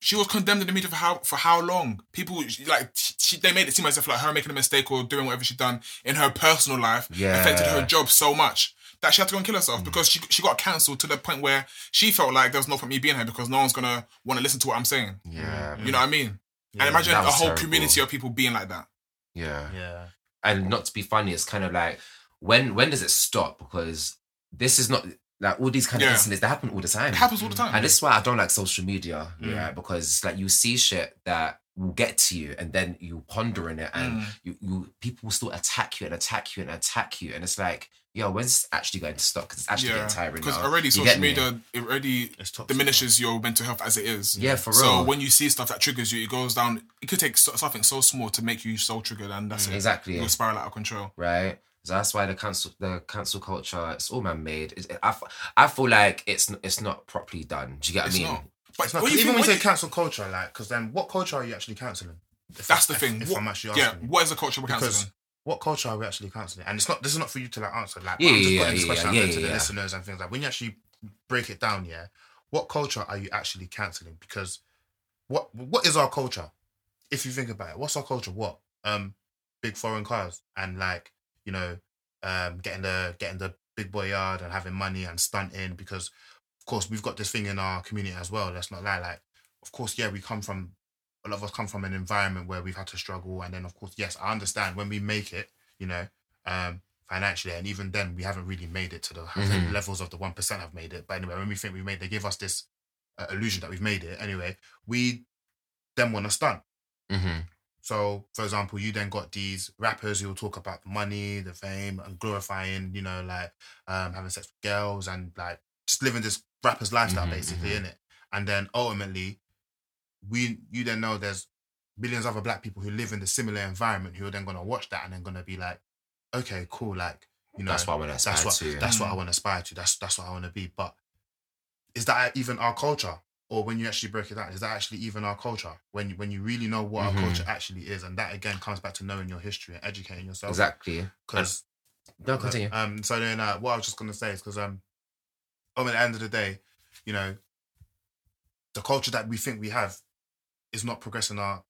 She was condemned in the media for how for how long? People like she, they made it seem as if like her making a mistake or doing whatever she'd done in her personal life yeah. affected her job so much that she had to go and kill herself mm. because she she got cancelled to the point where she felt like there was no point me being here because no one's gonna want to listen to what I'm saying. Yeah, you know what I mean. Yeah, and imagine a whole terrible. community of people being like that. Yeah, yeah. And not to be funny, it's kind of like when when does it stop? Because this is not. Like all these kind of yeah. incidents, they happen all the time. It happens all the time. And this is why I don't like social media, mm. right? Because like you see shit that will get to you and then you ponder in it and mm. you, you people will still attack you and attack you and attack you. And it's like, yo, when's this actually going to stop? Because it's actually yeah. getting tiring. Because already social media, it already diminishes your mental health as it is. Yeah, for real. So when you see stuff that triggers you, it goes down. It could take something so small to make you so triggered and that's mm. it. Exactly. You'll spiral out of control. Right. So that's why the cancel the cancel culture, it's all man-made. It's, I, I feel like it's it's not properly done. Do you get what I mean? Not. But it's not, even when you say cancel culture, like, because then what culture are you actually cancelling? If that's I, the thing. If, what, if I'm actually asking yeah, you. What is the culture we're cancelling? What culture are we actually cancelling? And it's not. This is not for you to like answer. Like, yeah, I'm just yeah, putting this yeah, question out yeah, yeah, to the yeah. listeners and things like. When you actually break it down, yeah, what culture are you actually cancelling? Because what what is our culture? If you think about it, what's our culture? What um, big foreign cars and like. You know, um, getting the getting the big boy yard and having money and stunting because, of course, we've got this thing in our community as well. Let's not lie. Like, of course, yeah, we come from, a lot of us come from an environment where we've had to struggle. And then, of course, yes, I understand when we make it, you know, um, financially. And even then, we haven't really made it to the mm-hmm. levels of the one percent have made it. But anyway, when we think we made, they give us this uh, illusion that we've made it. Anyway, we then want to stunt. Mm-hmm. So, for example, you then got these rappers who will talk about the money, the fame, and glorifying, you know, like um, having sex with girls and like just living this rapper's lifestyle, mm-hmm, basically, mm-hmm. innit? And then ultimately, we you then know there's millions of other Black people who live in the similar environment who are then going to watch that and then going to be like, okay, cool, like, you know, that's what I want to aspire what, to. Yeah. That's what I want to aspire to. That's that's what I want to be. But is that even our culture? Or when you actually break it down, is that actually even our culture? When you, when you really know what mm-hmm. our culture actually is, and that again comes back to knowing your history and educating yourself. Exactly. Because no, continue. Um, so then, uh, what I was just gonna say is because um, at the end of the day, you know, the culture that we think we have is not progressing our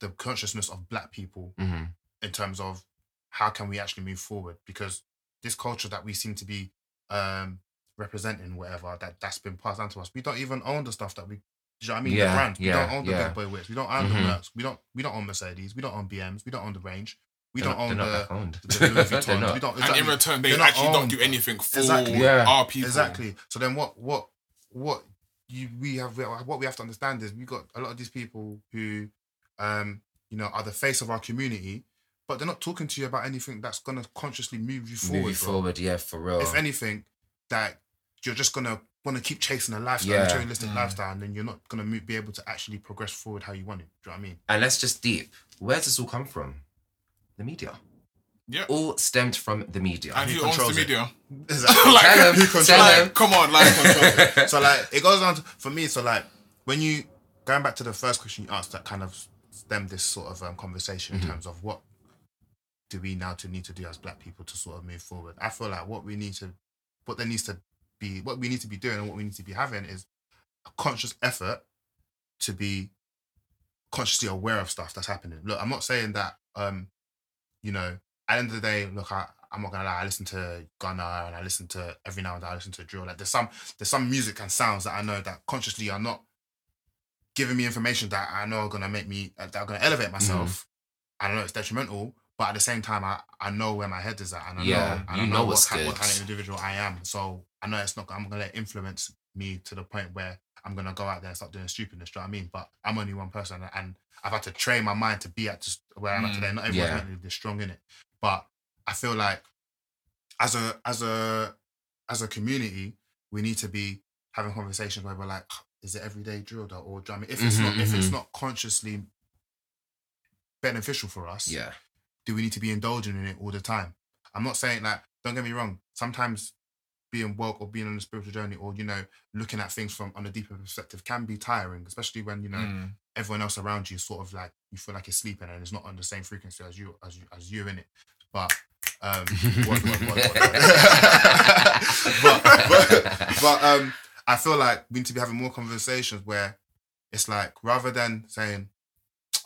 the consciousness of Black people mm-hmm. in terms of how can we actually move forward, because this culture that we seem to be. Um, representing whatever that, that's been passed down to us. We don't even own the stuff that we, do you know what I mean? Yeah, the brand. We yeah, don't own the yeah. Bad Boy Whips. We don't own mm-hmm. the Mercs. We don't, we don't own Mercedes. We don't own B Ms. We don't own the Range. We they're don't not, own the, the Louis Vuitton. We don't, exactly, and in return, they actually owned. Don't do anything for exactly. yeah. our people. Exactly. So then what, what, what you, we have, what we have to understand is we've got a lot of these people who, um, you know, are the face of our community, but they're not talking to you about anything that's going to consciously move you forward. Move you forward, yeah, for real. If anything, that you're just going to want to keep chasing a lifestyle, yeah. a materialistic mm. lifestyle, and then you're not going to mo- be able to actually progress forward how you want it. Do you know what I mean? And let's just deep. Where does this all come from? The media. Yeah. All stemmed from the media. And who, who owns the it? media? Exactly. like, tell him. Who controls tell it? Come on, like, control. So, like, it goes on to, for me, so, like, when you, going back to the first question you asked, that kind of stemmed this sort of um, conversation mm-hmm. in terms of what do we now to need to do as Black people to sort of move forward? I feel like what we need to, what there needs to be, what we need to be doing and what we need to be having is a conscious effort to be consciously aware of stuff that's happening. Look, I'm not saying that, um, you know, at the end of the day, look, I, I'm not gonna lie, I listen to Gunna and I listen to, every now and then I listen to drill. Like there's some there's some music and sounds that I know that consciously are not giving me information that I know are gonna make me, that are gonna elevate myself. Mm. I know it's detrimental, but at the same time, I, I know where my head is at, and I yeah, know, and you I know, know what's what, kind, what kind of individual I am. So I know it's not, I'm gonna let influence me to the point where I'm gonna go out there and start doing stupidness. Do you know what I mean? But I'm only one person, and I've had to train my mind to be at just where I'm mm, at today. Not everyone's yeah. this strong in it, but I feel like as a as a as a community, we need to be having conversations where we're like, is it everyday drill though? Or do you know what I mean? If it's mm-hmm, not mm-hmm. if it's not consciously beneficial for us, yeah. do we need to be indulging in it all the time? I'm not saying that, don't get me wrong, sometimes being woke or being on a spiritual journey or, you know, looking at things from on a deeper perspective can be tiring, especially when, you know, mm. everyone else around you is sort of like, you feel like you're sleeping and it's not on the same frequency as you, as you, as you in it. But um, what, what, what, what, what. but, but, but um, I feel like we need to be having more conversations where it's like, rather than saying,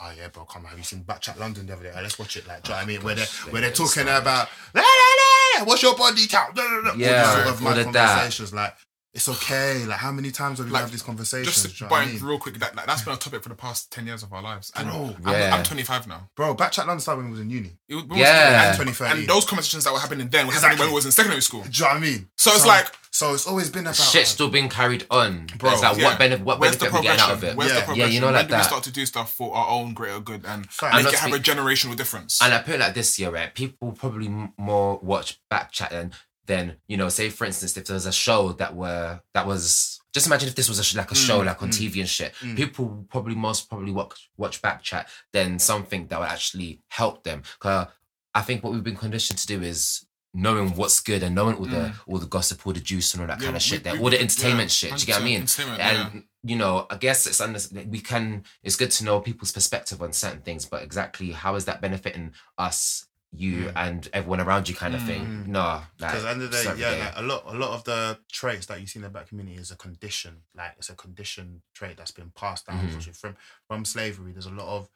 oh yeah, bro, come on, have you seen Backchat London the other day? Let's watch it. Like, do you oh, know what I mean? Gosh, where they're, where they're talking sad. about, la, la, la, what's your body count? La, la, la. Yeah, all these sort of, like, conversations. That. Like, it's okay. Like, how many times have you like, had these conversations? Just to bite real quick, that, like, that's been a topic for the past ten years of our lives. And bro, yeah. I'm, I'm twenty-five now. Bro, Backchat London started when we was in uni. It was, we yeah. was in twenty thirteen. And those conversations that were happening then were exactly. happening when we was in secondary school. Do you know what I mean? So, so it's like... So it's always been about... Shit still being carried on. Bro, it's like, yeah. what, benef- what benefit are we getting out of it? Where's yeah. the progression? Yeah, you know, like when that. When do we start to do stuff for our own greater good and Sorry, make it speak- have a generational difference? And I put it like this year, right? People probably more watch Backchat than... Then, you know, say for instance, if there was a show that were that was just imagine if this was a sh- like a mm, show like on mm, T V and shit, mm. people probably most probably watch watch Backchat than something that would actually help them. Because I think what we've been conditioned to do is knowing what's good and knowing all mm. the all the gossip, all the juice, and all that yeah, kind of we, shit. There, we, all the entertainment yeah, shit. Do you get what I mean? And yeah. you know, I guess it's under, we can. It's good to know people's perspective on certain things, but exactly how is that benefiting us? You mm. and everyone around you, kind of mm. thing. No, because like, at the end of the day, yeah, like a lot, a lot of the traits that you see in the black community is a condition. Like it's a conditioned trait that's been passed down mm. from from slavery. There's a lot of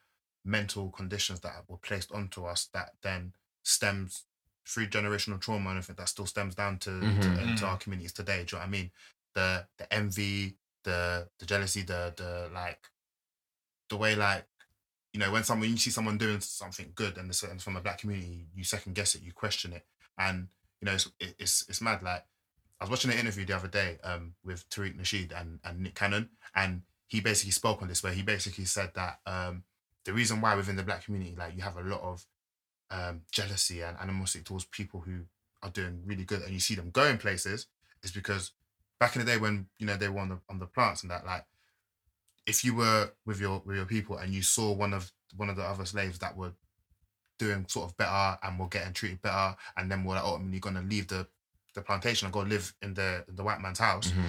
mental conditions that were placed onto us that then stems through generational trauma and everything that still stems down to mm-hmm. to, uh, to our communities today. Do you know what I mean? The the envy, the the jealousy, the the like, the way like. You know, when someone you see someone doing something good and it's from a black community, you second guess it, you question it, and you know it's it's it's mad. Like I was watching an interview the other day um, with Tariq Nasheed and, and Nick Cannon, and he basically spoke on this where he basically said that um, the reason why within the black community, like you have a lot of um, jealousy and animosity towards people who are doing really good and you see them going places, is because back in the day when you know they were on the on the plants and that like. If you were with your with your people and you saw one of one of the other slaves that were doing sort of better and were getting treated better and then were like ultimately going to leave the, the plantation and go live in the in the white man's house, mm-hmm.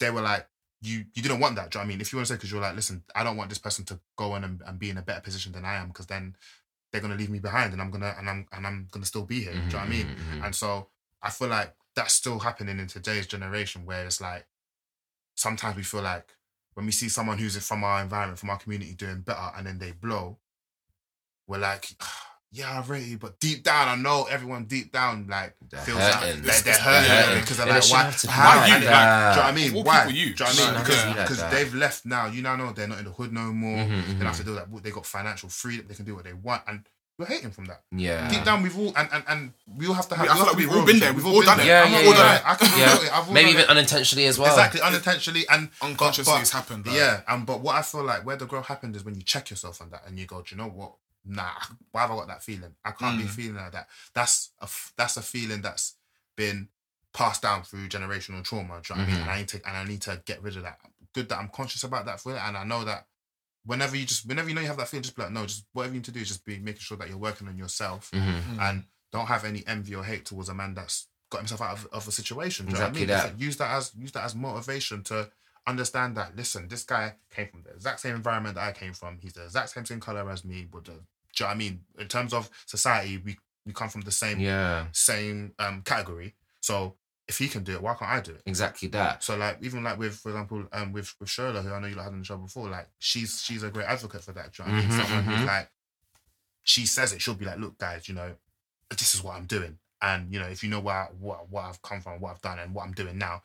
they were like, you you didn't want that, do you know what I mean? If you want to say, because you're like, listen, I don't want this person to go in and, and be in a better position than I am because then they're going to leave me behind and I'm going to, and I'm and I'm going to still be here, mm-hmm. do you know what I mean? Mm-hmm. And so I feel like that's still happening in today's generation where it's like, sometimes we feel like, when we see someone who's from our environment, from our community doing better, and then they blow, we're like, yeah, I rate you, but deep down, I know everyone deep down like they're feels hurting. like they're hurting because they're, they're like, why? How are you? Like, do you know what I mean? What why? Do you know what I mean? Because, because like they've left now. You now know they're not in the hood no more. Mm-hmm, mm-hmm. They don't have to do that. They got financial freedom. They can do what they want, and we're hating from that. Yeah. Deep down, we've all and and, and we all have to have. I feel like we've all been there. We've all done it. Yeah, yeah, yeah. I can yeah. it. I've all Maybe done even it. unintentionally as well. Exactly, unintentionally and unconsciously but, it's happened. Like. Yeah, and but what I feel like where the growth happened is when you check yourself on that and you go, do you know what? Nah, why have I got that feeling? I can't mm. be feeling like that. That's a that's a feeling that's been passed down through generational trauma. Do you know mm-hmm. what I mean? And I need to and I need to get rid of that. Good that I'm conscious about that feeling, and I know that. Whenever you just, whenever you know you have that feeling, just be like, no, just whatever you need to do is just be making sure that you're working on yourself mm-hmm. and don't have any envy or hate towards a man that's got himself out of, of a situation. Do exactly you know what I mean? That. Like, use that as use that as motivation to understand that. Listen, this guy came from the exact same environment that I came from. He's the exact same skin color as me. But the, do you know what I mean? In terms of society, we we come from the same yeah. same um, category. So. If he can do it, why can't I do it? Exactly that. So like, even like with, for example, um, with, with Shola, who I know you like had on the show before, like she's she's a great advocate for that. Do you know what mm-hmm, I mean? Someone mm-hmm. who's like, she says it, she'll be like, look guys, you know, this is what I'm doing. And, you know, if you know where, what, what I've come from, what I've done and what I'm doing now,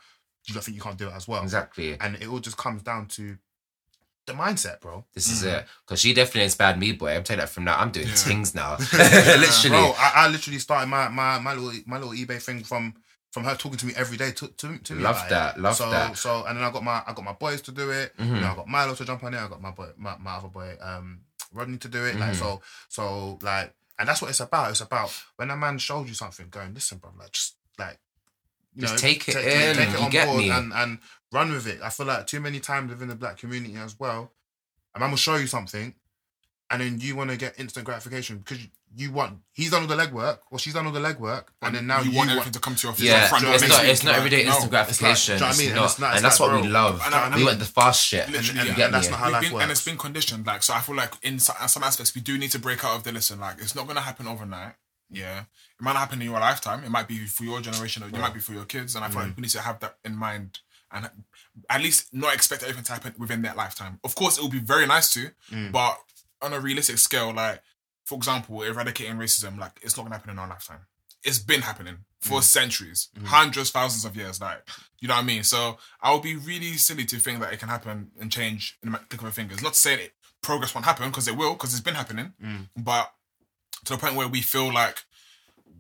you don't think you can't do it as well. Exactly. And it all just comes down to the mindset, bro. This mm. is it. Because she definitely inspired me, boy. I'm telling you that from now, I'm doing yeah. things now. Literally. Bro, I, I literally started my, my, my, little, my little eBay thing from... From her talking to me every day to to, to me. Love like that, it. love so, that. So and then I got my I got my boys to do it. Mm-hmm. You know, I got Milo to jump on it. I got my boy, my, my other boy, um, Rodney to do it. Mm-hmm. Like so, so like, and that's what it's about. It's about when a man shows you something, going, listen, bro, like just like, you just know, take it take, in, take it on you get board me. and and run with it. I feel like too many times within the black community as well, a man will show you something, and then you want to get instant gratification because. You, You want he's done all the legwork, or she's done all the legwork, and, and then now you, you want everything to come to your office. Yeah, front, it's, not, it's not everyday instant gratification, and that's what bro. we love. And, and, we want the fast shit, and, and, and, and that's not how We've life been, works. And it's been conditioned, like so. I feel like in some, in some aspects we do need to break out of the listen. Like it's not going to happen overnight. Yeah, it might not happen in your lifetime. It might be for your generation, or it yeah. might be for your kids. And I feel mm. like we need to have that in mind. And at least not expect everything to happen within that lifetime. Of course, it would be very nice to, mm. but on a realistic scale, like. For example, eradicating racism, like, it's not going to happen in our lifetime. It's been happening for mm. centuries, mm. hundreds, thousands of years, like, you know what I mean? So I would be really silly to think that it can happen and change in the click of a finger. It's not to say that progress won't happen, because it will, because it's been happening, mm. but to the point where we feel like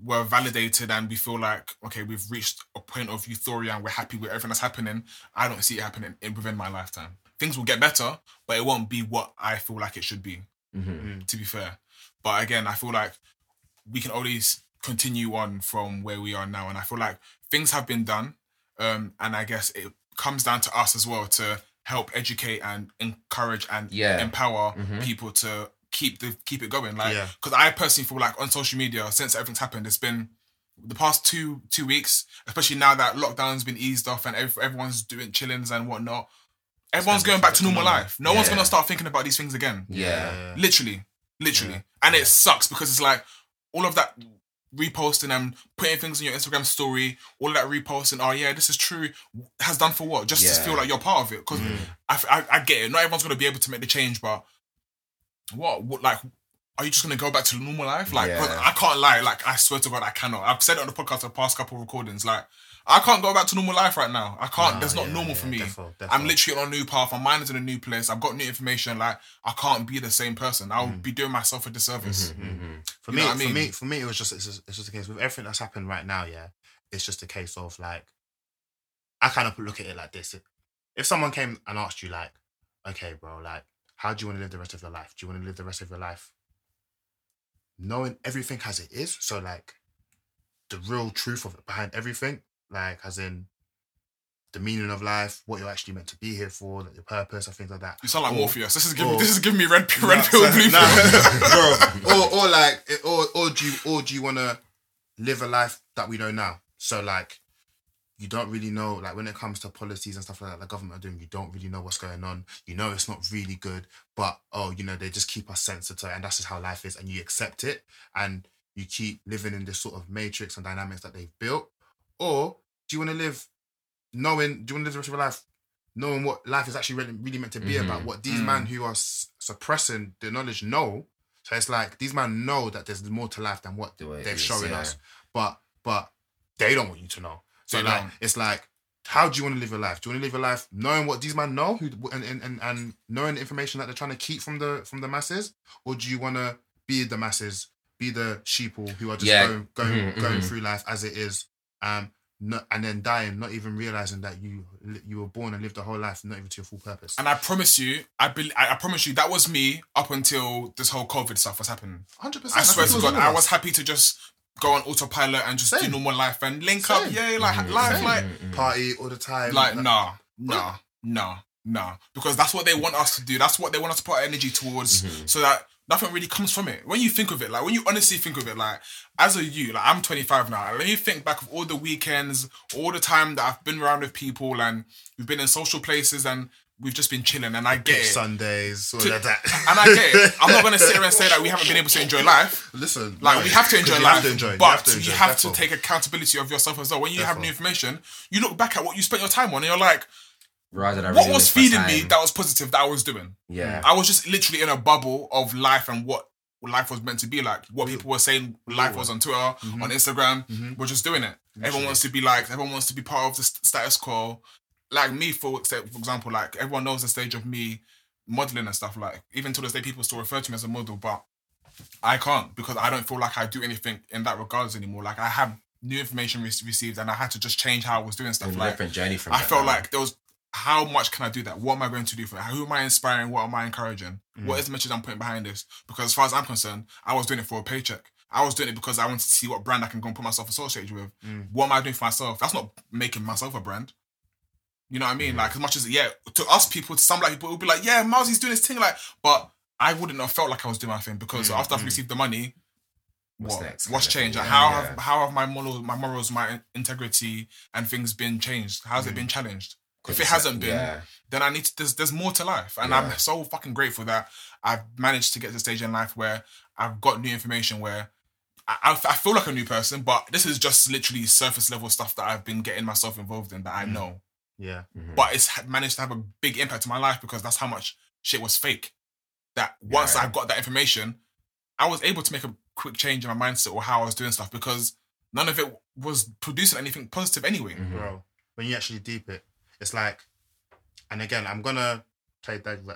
we're validated and we feel like, okay, we've reached a point of euphoria and we're happy with everything that's happening, I don't see it happening within my lifetime. Things will get better, but it won't be what I feel like it should be, mm-hmm. to be fair. But again, I feel like we can always continue on from where we are now. And I feel like things have been done. Um, and I guess it comes down to us as well to help educate and encourage and yeah. empower mm-hmm. people to keep the keep it going. Like, because yeah. I personally feel like on social media, since everything's happened, it's been the past two two weeks, especially now that lockdown's been eased off and every, everyone's doing chillings and whatnot. Everyone's going back to normal life. No yeah. one's going to start thinking about these things again. Yeah. Literally. Literally. Yeah. And it sucks because it's like all of that reposting and putting things in your Instagram story, all of that reposting, oh yeah, this is true, has done for what? Just yeah. to feel like you're part of it. Because mm. I, I, I get it. Not everyone's going to be able to make the change, but what? what like, are you just going to go back to normal life? Like, yeah. I can't lie. Like, I swear to God, I cannot. I've said it on the podcast the past couple of recordings. Like, I can't go back to normal life right now. I can't. No, that's not yeah, normal yeah, for me. Definitely, definitely. I'm literally on a new path. My mind is in a new place. I've got new information. Like, I can't be the same person. I'll mm. be doing myself a disservice. Mm-hmm, mm-hmm. For you me, I mean? for me, for me, it was just it's just, it's just a case with everything that's happened right now. Yeah, it's just a case of like, I kind of look at it like this: if someone came and asked you, like, okay, bro, like, how do you want to live the rest of your life? Do you want to live the rest of your life knowing everything as it is? So like, the real truth of it behind everything. Like, as in the meaning of life, what you're actually meant to be here for, like your purpose and things like that. You sound like or, Morpheus. This is giving, or, this is giving me red, red nah, pill, nah, blue pill. Nah, or, or like, or or do you or do you want to live a life that we know now? So like, you don't really know. Like when it comes to policies and stuff like that, the government are doing. You don't really know what's going on. You know it's not really good, but oh, you know they just keep us sensitive, and that's just how life is. And you accept it, and you keep living in this sort of matrix and dynamics that they've built. Or do you want to live knowing, do you want to live the rest of your life knowing what life is actually really, really meant to be mm-hmm. about? What these mm. men who are suppressing the knowledge know. So it's like, these men know that there's more to life than what the they're is, showing yeah. us. But but they don't want you to know. So they like don't. It's like, how do you want to live your life? Do you want to live your life knowing what these men know who, and, and, and, and knowing the information that they're trying to keep from the from the masses? Or do you want to be the masses, be the sheeple who are just yeah. going, going, mm-hmm. going through life as it is? Um, no, and then dying, not even realizing that you you were born and lived a whole life, not even to your full purpose. And I promise you, I be, I, I promise you, that was me up until this whole COVID stuff was happening. one hundred percent I swear to God, I was happy to just go on autopilot and just Same. do normal life and link Same. up, yay, like mm-hmm. life, Same. like mm-hmm. party all the time. Like, like nah, nah, nah, nah, because that's what they want us to do. That's what they want us to put our energy towards, mm-hmm. so that. Nothing really comes from it. When you think of it, like when you honestly think of it, like as a you, like I'm twenty-five now. And when you think back of all the weekends, all the time that I've been around with people, and we've been in social places, and we've just been chilling. And I get it. Sundays, all to, like that. And I get it. I'm not gonna sit here and say that we haven't been able to enjoy life. Listen, like no, we have to enjoy life, have to enjoy, but you have to, enjoy, you have to take accountability of yourself as well. When you therefore. have new information, you look back at what you spent your time on, and you're like. Rather than what was feeding me that was positive that I was doing? Yeah. I was just literally in a bubble of life and what life was meant to be like. What Real. people were saying life Real. was on Twitter, mm-hmm. on Instagram. Mm-hmm. We're just doing it. Literally. Everyone wants to be like, everyone wants to be part of the status quo. Like me, for, for example, like everyone knows the stage of me modelling and stuff. Like even to this day, people still refer to me as a model, but I can't because I don't feel like I do anything in that regards anymore. Like I have new information re- received and I had to just change how I was doing stuff. Like, different journey from I felt now. Like there was, how much can I do that? What am I going to do for it? Who am I inspiring? What am I encouraging? Mm. What is the message I'm putting behind this? Because as far as I'm concerned, I was doing it for a paycheck. I was doing it because I wanted to see what brand I can go and put myself associated with. Mm. What am I doing for myself? That's not making myself a brand. You know what I mean? Mm. Like as much as, yeah, to us people, to some black people, it would be like, yeah, Miles, he's doing his thing. Like, but I wouldn't have felt like I was doing my thing because mm. after I've mm. received the money, What's, what? next, What's changed? Like, how yeah. have how have my morals, my morals, my integrity, and things been changed? How's mm. it been challenged? If it hasn't been, yeah. then I need to. There's, there's more to life, and yeah. I'm so fucking grateful that I've managed to get to the stage in life where I've got new information. Where I, I, I feel like a new person, but this is just literally surface level stuff that I've been getting myself involved in that I mm. know. Yeah, mm-hmm. but it's managed to have a big impact on my life because that's how much shit was fake. That once yeah. I got that information, I was able to make a quick change in my mindset or how I was doing stuff because none of it was producing anything positive anyway. Mm-hmm. Bro, when you actually deep it, it's like, and again, I'm gonna play David.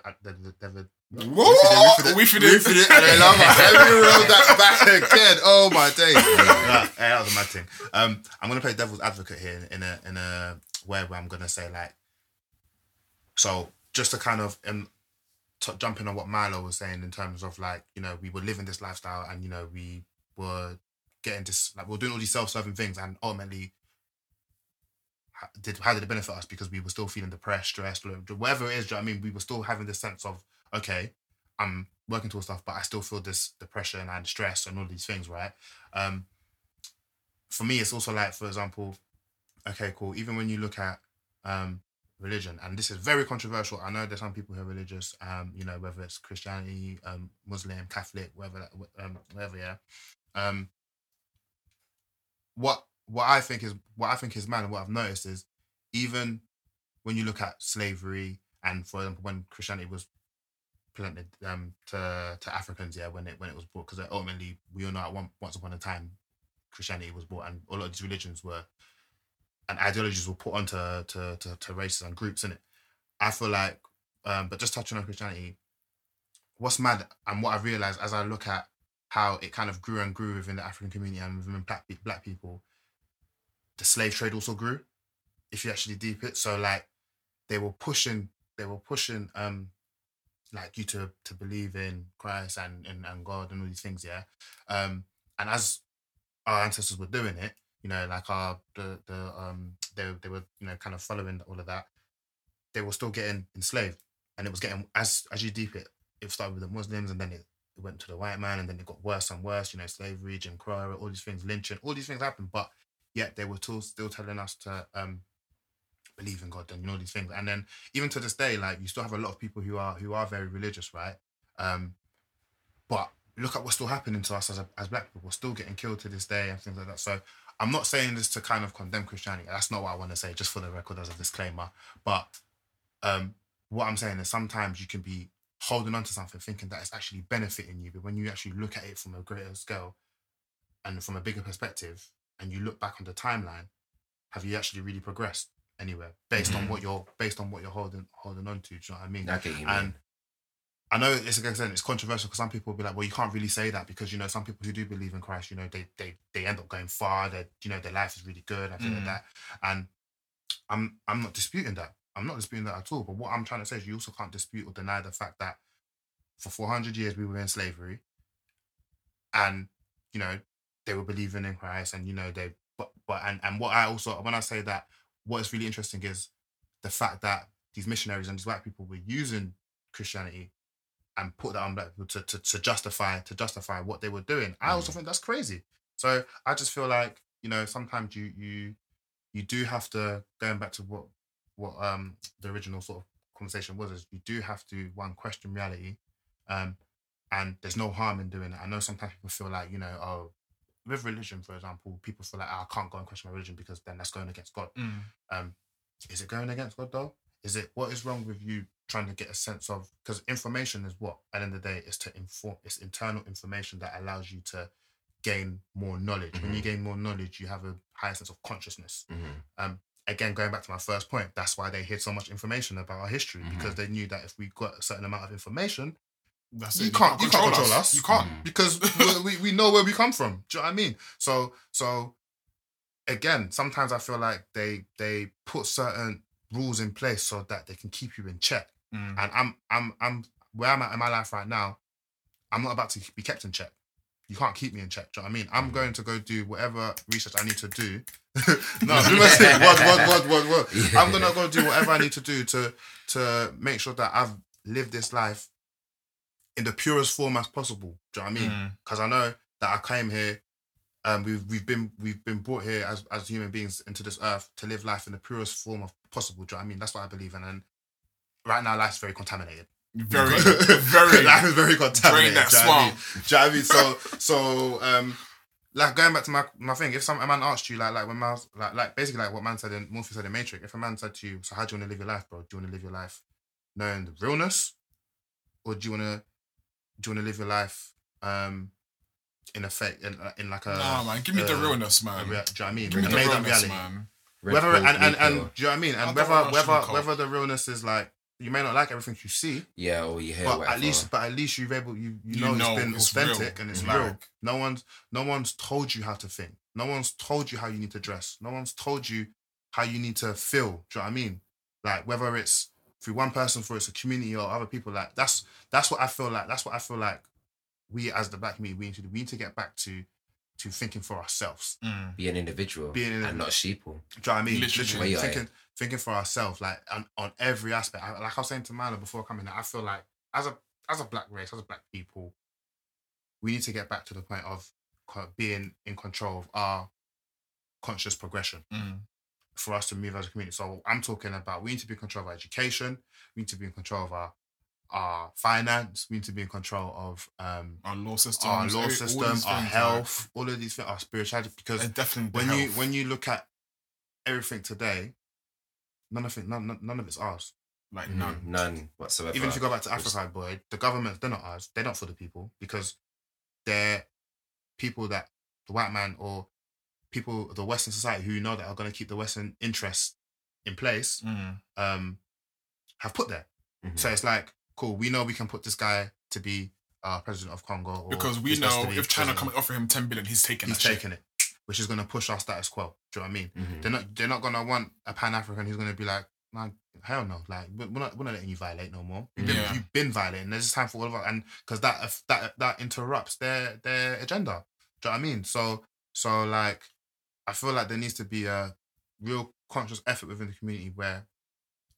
David. Whoa! We finished. We finished. And I love it. Let me roll that back again. Oh my days. Like, hey, that was a mad thing. Um, I'm gonna play devil's advocate here in a in a way where I'm gonna say like, so just to kind of um. T- jumping on what Milo was saying in terms of like, you know, we were living this lifestyle and, you know, we were getting this, like we were doing all these self-serving things and ultimately how did, how did it benefit us? Because we were still feeling depressed, stressed, whatever it is, do you know what I mean? We were still having this sense of, okay, I'm working towards stuff, but I still feel this depression and stress and all these things, right? Um, for me, it's also like, for example, okay, cool. Even when you look at, um, religion, and this is very controversial. I know there's some people who are religious, um, you know, whether it's Christianity, um, Muslim, Catholic, whatever, um, whatever. Yeah. Um, what what I think is what I think is mad, and what I've noticed is, even when you look at slavery, and for example, when Christianity was presented um, to to Africans, yeah, when it when it was brought, because ultimately we all know at one once upon a time, Christianity was brought, and a lot of these religions were. And ideologies were put onto to, to, to races and groups, innit? I feel like, um, but just touching on Christianity, what's mad and what I realised as I look at how it kind of grew and grew within the African community and within black, black people, the slave trade also grew, if you actually deep it. So like, they were pushing, they were pushing um, like you to, to believe in Christ and, and, and God and all these things, yeah? Um, and as our ancestors were doing it, you know, like our the the um they they were you know kind of following all of that. They were still getting enslaved, and it was getting as as you deep it. It started with the Muslims, and then it, it went to the white man, and then it got worse and worse. You know, slavery, Jim Crow, all these things, lynching, all these things happened. But yet they were still still telling us to um believe in God and you know these things. And then even to this day, like you still have a lot of people who are who are very religious, right? Um, but look at what's still happening to us as a, as black people. We're still getting killed to this day and things like that. So. I'm not saying this to kind of condemn Christianity. That's not what I want to say, just for the record as a disclaimer. But um, what I'm saying is sometimes you can be holding on to something thinking that it's actually benefiting you. But when you actually look at it from a greater scale and from a bigger perspective and you look back on the timeline, have you actually really progressed anywhere based mm-hmm. on what you're based on what you're holding holding on to? Do you know what I mean? Okay, you and mean. I know it's like I said, it's controversial because some people will be like, well, you can't really say that because, you know, some people who do believe in Christ, you know, they they, they end up going far. They, you know, their life is really good and things mm. like that. And I'm I'm not disputing that. I'm not disputing that at all. But what I'm trying to say is you also can't dispute or deny the fact that for four hundred years we were in slavery and, you know, they were believing in Christ and, you know, they... But, but and, and what I also... When I say that, what is really interesting is the fact that these missionaries and these white people were using Christianity and put that on black people to, to, to justify to justify what they were doing. I also mm. think that's crazy. So I just feel like, you know, sometimes you you you do have to, going back to what what um the original sort of conversation was, is you do have to, one, question reality, um, and there's no harm in doing it. I know sometimes people feel like, you know, oh, with religion, for example, people feel like, oh, I can't go and question my religion because then that's going against God. Mm. Um, is it going against God though? Is it, what is wrong with you trying to get a sense of, because information is what, at the end of the day, it's to inform, it's internal information that allows you to gain more knowledge. Mm-hmm. When you gain more knowledge, you have a higher sense of consciousness. Mm-hmm. Um, again, going back to my first point, that's why they hid so much information about our history, mm-hmm. because they knew that if we got a certain amount of information, That's you, it. Can't, you, you can't control us. us. You can't, mm. because we, we know where we come from. Do you know what I mean? So, so again, sometimes I feel like they they put certain rules in place so that they can keep you in check. Mm. And I'm I'm I'm where I'm at in my life right now, I'm not about to be kept in check. You can't keep me in check. Do you know what I mean? I'm going to go do whatever research I need to do. no, do my thing. What what what what what? I'm gonna go do whatever I need to do to to make sure that I've lived this life in the purest form as possible. Do you know what I mean? Because mm. I know that I came here, um, we've we've been we've been brought here as, as human beings into this earth to live life in the purest form of possible. Do you know what I mean? That's what I believe in. And right now, life's very contaminated. Very, very. Life is very contaminated. Very that do, you know I mean? do you know what I mean? So, so um, like going back to my my thing, if some a man asked you, like like when man, like like basically like what man said in Morpheus said in Matrix, if a man said to you, so how do you want to live your life, bro? Do you want to live your life knowing the realness, or do you want to Do you want to live your life um, in effect, in, in like a... Nah, man, give me uh, the realness, man. A, do you know what I mean? Give me the realness, man. Whether, and, and, and, and do you know what I mean? And whether whether whether the realness is like, you may not like everything you see. Yeah, or you hear but whatever. At least, but at least you've able, you, you, you know, know it's been it's authentic real. and it's mm-hmm. real. No one's, no one's told you how to think. No one's told you how you need to dress. No one's told you how you need to feel. Do you know what I mean? Like, whether it's through one person, for it's a community or other people, like that's that's what I feel like. That's what I feel like. We as the Black community, we need to we need to get back to to thinking for ourselves, mm. be an individual, being an, and not sheeple. Do you know what I mean? Literally, Literally thinking at. thinking for ourselves, like on, on every aspect. I, like I was saying to Milo before coming, I feel like as a as a Black race, as a Black people, we need to get back to the point of being in control of our conscious progression. Mm. For us to move as a community. So I'm talking about, we need to be in control of our education, we need to be in control of our our finance, we need to be in control of um, our law system, our law system, all our health, are... all of these things, our spirituality. Because definitely when health. you when you look at everything today, none of it, none, none of it's ours. Like mm, none, none whatsoever. Even if you go back to Africa, boy, the governments, they're not ours. They're not for the people, because they're people that the white man or people, the Western society, who know that are going to keep the Western interests in place, mm. um, have put there. Mm-hmm. So it's like, cool, we know we can put this guy to be uh, president of Congo. Or because we know if China come and offer him ten billion, he's taking he's taking shit. it, which is going to push our status quo. Do you know what I mean? Mm-hmm. They're not they're not going to want a Pan-African who's going to be like, nah, hell no, like we're not we're not letting you violate no more. You've been, yeah. you've been violating. There's just time for all of us, and because that that that interrupts their their agenda. Do you know what I mean? So so like. I feel like there needs to be a real conscious effort within the community where,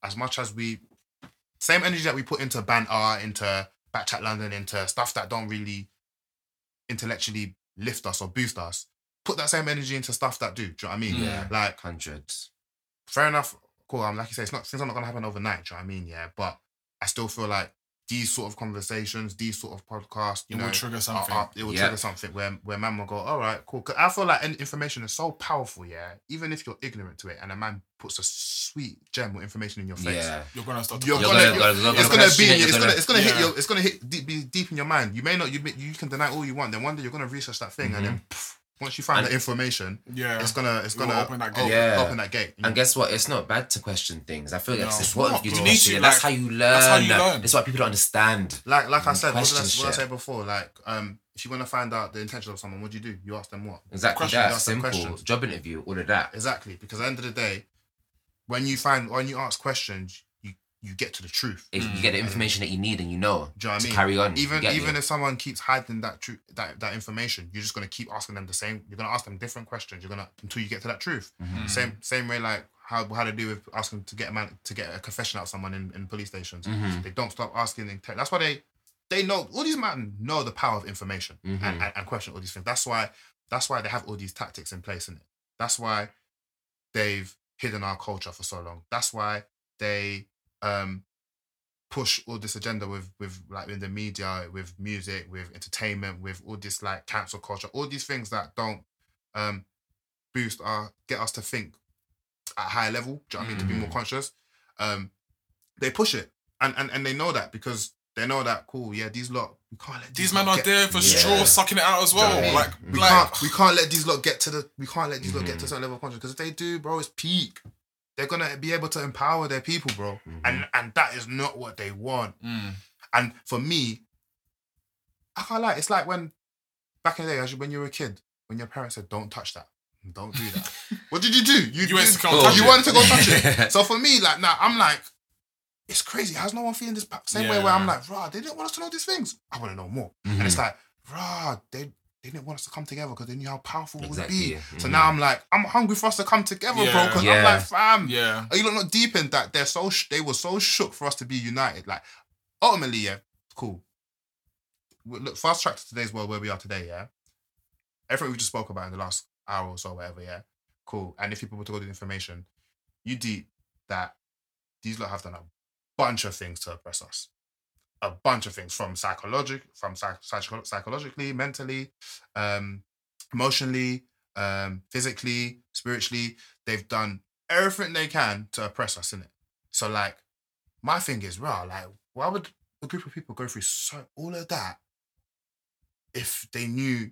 as much as we, same energy that we put into banter, into Backchat London, into stuff that don't really intellectually lift us or boost us, put that same energy into stuff that do. Do you know what I mean? Yeah, like hundreds. Fair enough. Cool. I'm like you say, it's not things are not gonna happen overnight. Do you know what I mean? Yeah, but I still feel like these sort of conversations, these sort of podcasts, you it know, will trigger something. Are, are, it will yep. trigger something where where man will go, all right, cool. Because I feel like information is so powerful, yeah. Even if you're ignorant to it, and a man puts a sweet gem or information in your face, yeah. you're gonna start. You're, you're gonna. gonna you're, it's gonna be. It's gonna. It's gonna, it's gonna yeah. hit your. It's gonna hit deep, be deep in your mind. You may not. You you can deny all you want. Then one day you're gonna research that thing, mm-hmm. and then poof, once you find and that information, yeah, it's gonna. It's gonna open that gate. Open, yeah. open that gate. And guess what? It's not bad to question things. I feel like no, it's important for you to question. Like, that's how you learn. That's how you learn. That's why people don't understand. Like, like I said, what did I, what I said before? Like, um, if you want to find out the intention of someone, what do you do? You ask them what? Exactly. Question, that, you ask simple. Them questions. Job interview, all of that. Exactly. Because at the end of the day, when you find when you ask questions, you you get to the truth. If mm. you get the information that you need, and you know, do you know what I mean? Carry on. Even even me. if someone keeps hiding that truth, that, that information, you're just gonna keep asking them the same. You're gonna ask them different questions. You're gonna until you get to that truth. Mm-hmm. Same same way, like how how to do with asking to get a man to get a confession out of someone in, in police stations. Mm-hmm. They don't stop asking. They, that's why they they know all these men know the power of information, mm-hmm. and, and, and question all these things. That's why that's why they have all these tactics in place, isn't it? That's why they've hidden our culture for so long. That's why they um, push all this agenda with, with like in the media, with music, with entertainment, with all this like cancel culture, all these things that don't um, boost our, get us to think at a higher level, do you know what I mean? Mm-hmm. To be more conscious. Um, they push it. And, and and they know that because they know that, cool, yeah, these lot, we can't let these, these men are get, there for yeah. straw, sucking it out as well. Yeah. Like, we, like can't, we can't let these lot get to the, we can't let these mm-hmm. lot get to a certain level of conscience. Because if they do, bro, it's peak. They're going to be able to empower their people, bro. Mm-hmm. And and that is not what they want. Mm. And for me, I can't lie, it's like when, back in the day, when you were a kid, when your parents said, don't touch that. Don't do that. What did you do? You, you, went to go touch you wanted to go touch it. So for me, like, now nah, I'm like, it's crazy. How's no one feeling this back? Same yeah. way where I'm like, rah, they didn't want us to know these things. I want to know more. Mm-hmm. And it's like, rah, they, they didn't want us to come together because they knew how powerful exactly. it would be. Mm-hmm. So now I'm like, I'm hungry for us to come together, yeah. bro. Because yeah. I'm like, fam, yeah. are you not, not deep in that? They're so sh- they were so shook for us to be united. Like, ultimately, yeah, cool. Look, fast track to today's world where we are today, yeah? Everything we just spoke about in the last hour or so, whatever, yeah? Cool. And if people were to go to the information, you deep that these lot have done a bunch of things to oppress us. A bunch of things from psychologic, from psych- psychologically, mentally, um, emotionally, um, physically, spiritually. They've done everything they can to oppress us, innit? So, like, my thing is, rah, like, why would a group of people go through so all of that if they knew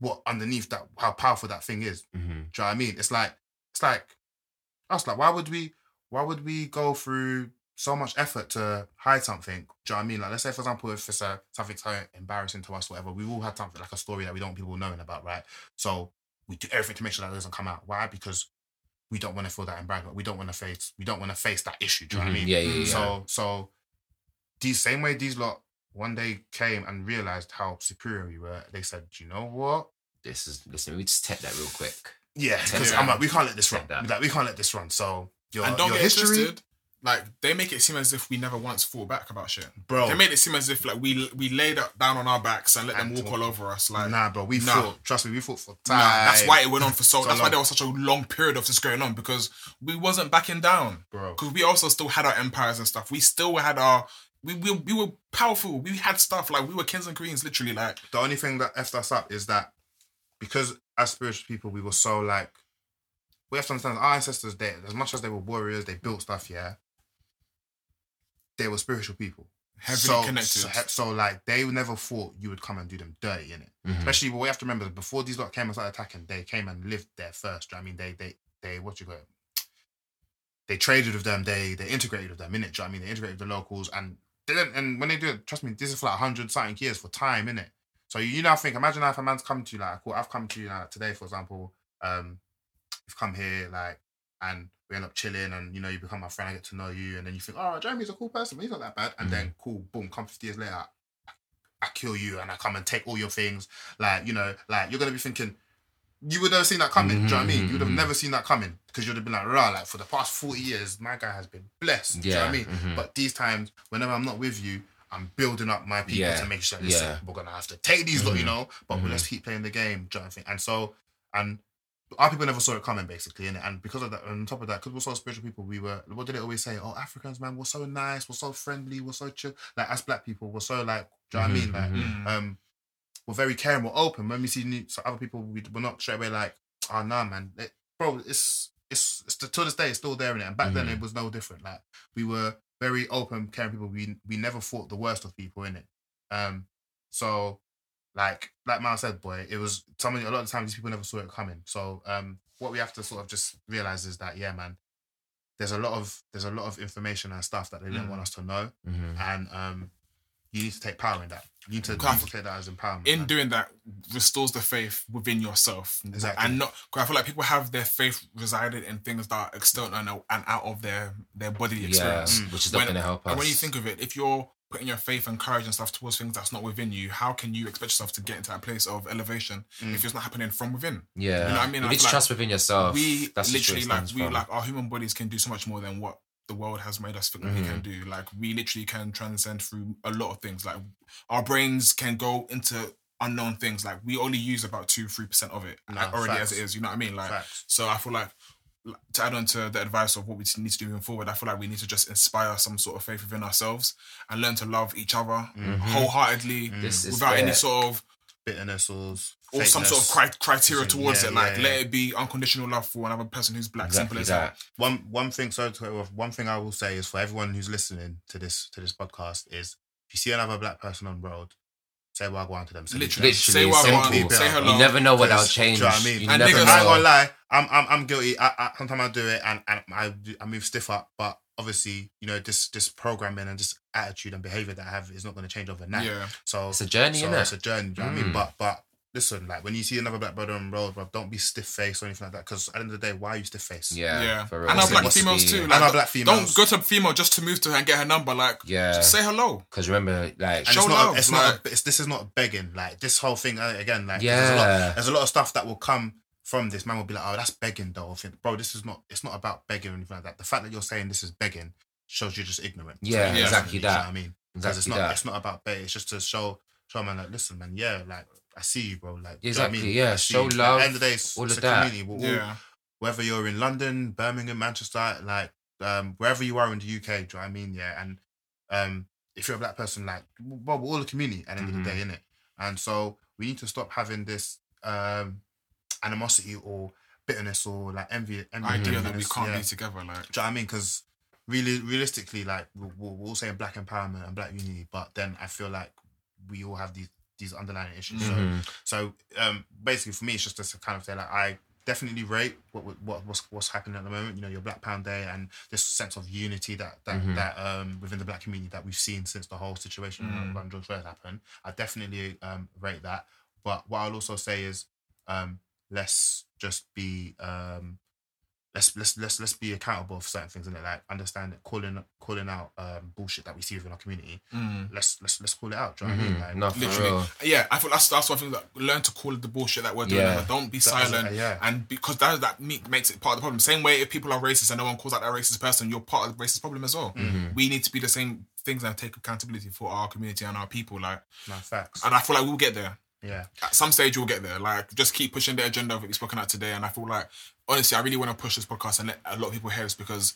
what underneath that, how powerful that thing is? Mm-hmm. Do you know what I mean? It's like, it's like, I was like, why would we, why would we go through so much effort to hide something? Do you know what I mean? Like, let's say, for example, if it's a, something so embarrassing to us, whatever, we've all had something, like a story that we don't want people knowing about, right? So we do everything to make sure that doesn't come out. Why? Because we don't want to feel that embarrassment. We don't want to face, we don't want to face that issue. Do you mm-hmm. know what I mean? Yeah, yeah, yeah. So, so, the same way these lot one day came and realised how superior we were, they said, do you know what? This is, listen, we just take that real quick. Yeah, because I'm like, we can't let this run. Like, we can't let this run. So, your, and don't your get history... Twisted. Like, they make it seem as if we never once fought back about shit. Bro. They made it seem as if, like, we we laid up down on our backs and let and them walk all over us. Like, nah, bro, we nah. fought. Trust me, we fought for time. Nah, that's why it went on for so, so that's long. Why there was such a long period of this going on, because we wasn't backing down. Bro. Because we also still had our empires and stuff. We still had our... We, we we were powerful. We had stuff, like, we were kings and queens, literally. Like, the only thing that effed us up is that because as spiritual people, we were so, like, we have to understand our ancestors, they, as much as they were warriors, they built stuff, yeah, they were spiritual people. Heavily so, connected. So, so, like, they never thought you would come and do them dirty, innit? Mm-hmm. Especially, what we have to remember is before these lot came and started attacking, they came and lived there first. Do you know what I mean? They, they, they what you call it? They traded with them. They, they integrated with them, innit? Do you know what I mean? They integrated with the locals and Didn't, and when they do it, trust me, this is for like one hundred something years for time, innit? So you now think, imagine if a man's come to you, like, well, I've come to you now, like, today, for example, um, you've come here, like, and we end up chilling and, you know, you become my friend, I get to know you, and then you think, oh, Jeremy's a cool person, but he's not that bad. And mm-hmm. then, cool, boom, come fifty years later, I, I kill you and I come and take all your things. Like, you know, like, you're going to be thinking, you would have seen that coming, mm-hmm. do you know what I mean? You would have never seen that coming because you would have been like, rah, like, for the past forty years, my guy has been blessed, yeah. do you know what I mean? Mm-hmm. But these times, whenever I'm not with you, I'm building up my people yeah. to make sure, listen, yeah. we're going to have to take these, mm-hmm. lot, you know, but mm-hmm. we'll just keep playing the game, do you know what I mean? And so, and our people never saw it coming, basically, innit? And because of that, on top of that, because we're so spiritual people, we were, what did they always say? Oh, Africans, man, we're so nice, we're so friendly, we're so chill. Like, as black people, we're so, like, do you know mm-hmm. what I mean? Like, mm-hmm. um, we're very caring, we're open. When we see new, so other people, we, we're not straight away like, oh, nah, man. It, bro, it's, it's, it's, to this day, it's still there in it. And back mm-hmm. then, it was no different. Like, we were very open, caring people. We we never thought the worst of people, innit? Um, so, like, like Mal said, boy, it was something, a lot of the time, these people never saw it coming. So, um, what we have to sort of just realise is that, yeah, man, there's a lot of, there's a lot of information and stuff that they mm-hmm. didn't want us to know. Mm-hmm. And, um, you need to take power in that. You need to, you need to take that as empowerment. In man. Doing that, restores the faith within yourself. Exactly. And not, cause I feel like people have their faith resided in things that are external and out of their, their bodily experience. Yeah, which is not going to help us. And when you think of it, if you're putting your faith and courage and stuff towards things that's not within you, how can you expect yourself to get into that place of elevation mm. if it's not happening from within? Yeah. You know what I mean? You need to like, trust within yourself. We that's literally, like, we, from. like, our human bodies can do so much more than what the world has made us think mm-hmm. we can do. Like, we literally can transcend through a lot of things. Like, our brains can go into unknown things. Like, we only use about two, three percent of it no, like, already facts. As it is. You know what I mean? Like, facts. So I feel like, to add on to the advice of what we need to do moving forward, I feel like we need to just inspire some sort of faith within ourselves and learn to love each other mm-hmm. wholeheartedly mm. without any sort of bitterness or or some sort of cri- criteria towards yeah, it. Like yeah, yeah. let it be unconditional love for another person who's black. Exactly simple as that. that. One one thing. So one thing I will say is for everyone who's listening to this to this podcast is if you see another black person on the road, say wagwan to them. So literally, literally, say wagwan. Say hello. You never know what I'll change. Do you know what I mean? You and never niggas, know. I ain't gonna lie. I'm I'm I'm guilty. I, I, sometimes I do it and, and I I move stiff up, but. Obviously, you know, this this programming and this attitude and behaviour that I have is not going to change overnight. Yeah. So it's a journey, so isn't it? It's a journey, do you mm. know what I mean? But but listen, like when you see another black brother on the road, bro, don't be stiff faced or anything like that. Because at the end of the day, why are you stiff faced? Yeah, yeah. For real. And our black females too. Like, and our black females. Don't go to a female just to move to her and get her number. Like, yeah. Just say hello. Because remember, like, and show it's not, love. It's not. Like, a, it's, this is not begging. Like this whole thing again. Like, yeah. There's a lot, there's a lot of stuff that will come. From this, man will be like, oh, that's begging though. I think, bro, this is not, it's not about begging or anything like that. The fact that you're saying this is begging shows you're just ignorant. Yeah, yeah. Exactly you know that. Know what I mean? Because exactly it's not, that. It's not about begging. It's just to show, show man, like, listen, man, yeah, like, I see you, bro. Like, exactly, you know what I mean? Yeah. I show you. Love. At the end of the day, it's, all it's of a that. Community. We're all, yeah. Whether you're in London, Birmingham, Manchester, like, um, wherever you are in the U K, do you know what I mean? Yeah. And um, if you're a black person, like, well, we're all a community at the end mm-hmm. of the day, innit? And so we need to stop having this, um, animosity or bitterness or like envy, envy idea that we can't yeah. be together, like, do you know what I mean? Because really, realistically, like we're, we're all saying black empowerment and black unity, but then I feel like we all have these these underlying issues. Mm-hmm. So, so um, basically, for me, it's just this kind of thing. Like I definitely rate what what what's what's happening at the moment. You know, your Black Pound Day and this sense of unity that that mm-hmm. that um within the black community that we've seen since the whole situation mm-hmm. around George Floyd happened. I definitely um rate that. But what I'll also say is um. Let's just be um, let's let's let's let's be accountable for certain things, innit? Like understand that calling calling out um, bullshit that we see within our community. Mm. Let's let's let's call it out. Do you know mm-hmm. what I mean? Like, no, literally, real. Yeah. I feel that's that's one thing that learn to call it the bullshit that we're doing. Yeah. Like, don't be that silent. Is, uh, yeah. And because that that makes it part of the problem. Same way, if people are racist and no one calls out that racist person, you're part of the racist problem as well. Mm-hmm. We need to be the same things and take accountability for our community and our people. Like, no, facts. And I feel like we'll get there. Yeah. At some stage you'll get there. Like, just keep pushing the agenda of what we've spoken out today. And I feel like, honestly, I really want to push this podcast and let a lot of people hear this because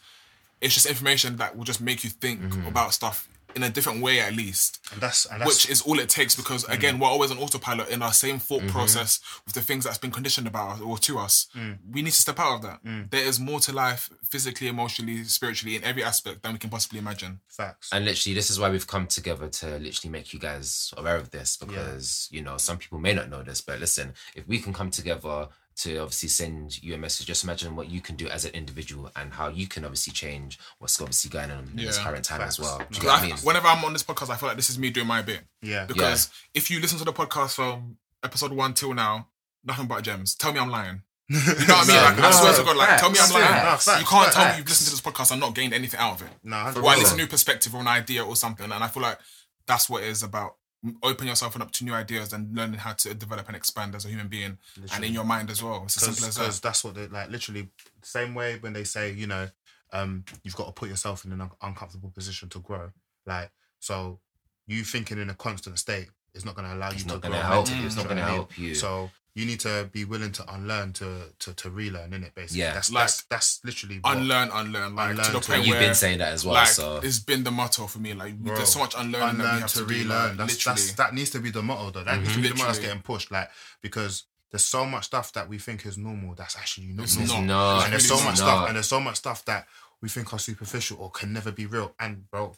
it's just information that will just make you think mm-hmm. about stuff in a different way, at least. And that's, and that's which is all it takes because, again, mm-hmm. we're always on autopilot in our same thought mm-hmm. process with the things that's been conditioned about us or to us. Mm. We need to step out of that. Mm. There is more to life, physically, emotionally, spiritually, in every aspect than we can possibly imagine. Facts. And literally, this is why we've come together to literally make you guys aware of this because, yeah. you know, some people may not know this, but listen, if we can come together to obviously send you a message, just imagine what you can do as an individual and how you can obviously change what's obviously going on in yeah, this current time facts. As well. Do you know what I mean? Whenever I'm on this podcast, I feel like this is me doing my bit. Yeah. Because yeah. if you listen to the podcast from episode one till now, nothing but gems. Tell me I'm lying. You know what I mean? Like, no, I swear no, to God, like, facts, tell me I'm lying. No, facts, you can't facts. Tell me you've listened to this podcast and not gained anything out of it. No. Or at least a new perspective or an idea or something. And I feel like that's what it is about. Open yourself up to new ideas and learning how to develop and expand as a human being literally. And in your mind as well. It's as simple as that. Because that's what they like, literally, same way when they say, you know, um, you've got to put yourself in an un- uncomfortable position to grow. Like, so you thinking in a constant state is not going to allow it's you to grow. Help. Mm. It's not going to help you. So you need to be willing to unlearn to to, to relearn, innit, basically. Yeah. That's, like, that's, that's literally what... Unlearn, unlearn. Like, unlearn to the point where... You've been saying that as well, like, so... It's been the motto for me. Like, bro, there's so much unlearning unlearn that we have to, to relearn. Do, like, that's, literally. That's, that needs to be the motto, though. That mm-hmm. needs to be the motto that's getting pushed, like, because there's so much stuff that we think is normal that's actually not it's normal. Not. And there's so much not. Stuff, and there's so much stuff that we think are superficial or can never be real. And, bro,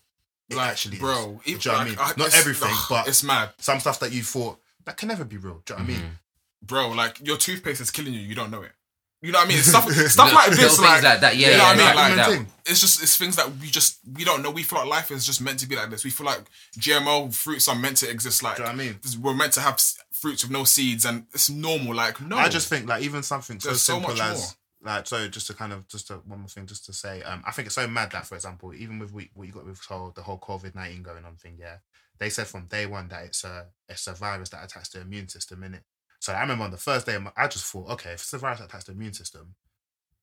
it like, actually bro, is. If, do you like, know what I mean? I, not everything, ugh, but... It's mad. Some stuff that you thought, that can never be real. Do you know what I mean? Bro, like, your toothpaste is killing you. You don't know it. You know what I mean? It's stuff stuff like this, like, like that. Yeah, you know yeah, what yeah, I mean? Like, like it's just it's things that we just we don't know. We feel like life is just meant to be like this. We feel like G M O fruits are meant to exist. Like, do you know what I mean? We're meant to have fruits with no seeds, and it's normal. Like, no, I just think like even something so, so simple much as more. Like so, just to kind of just to, one more thing, just to say, um, I think it's so mad that, for example, even with we, what you got with the whole COVID nineteen going on thing, yeah, they said from day one that it's a it's a virus that attacks the immune system, innit? So I remember on the first day, I just thought, okay, if it's a virus that attacks the immune system,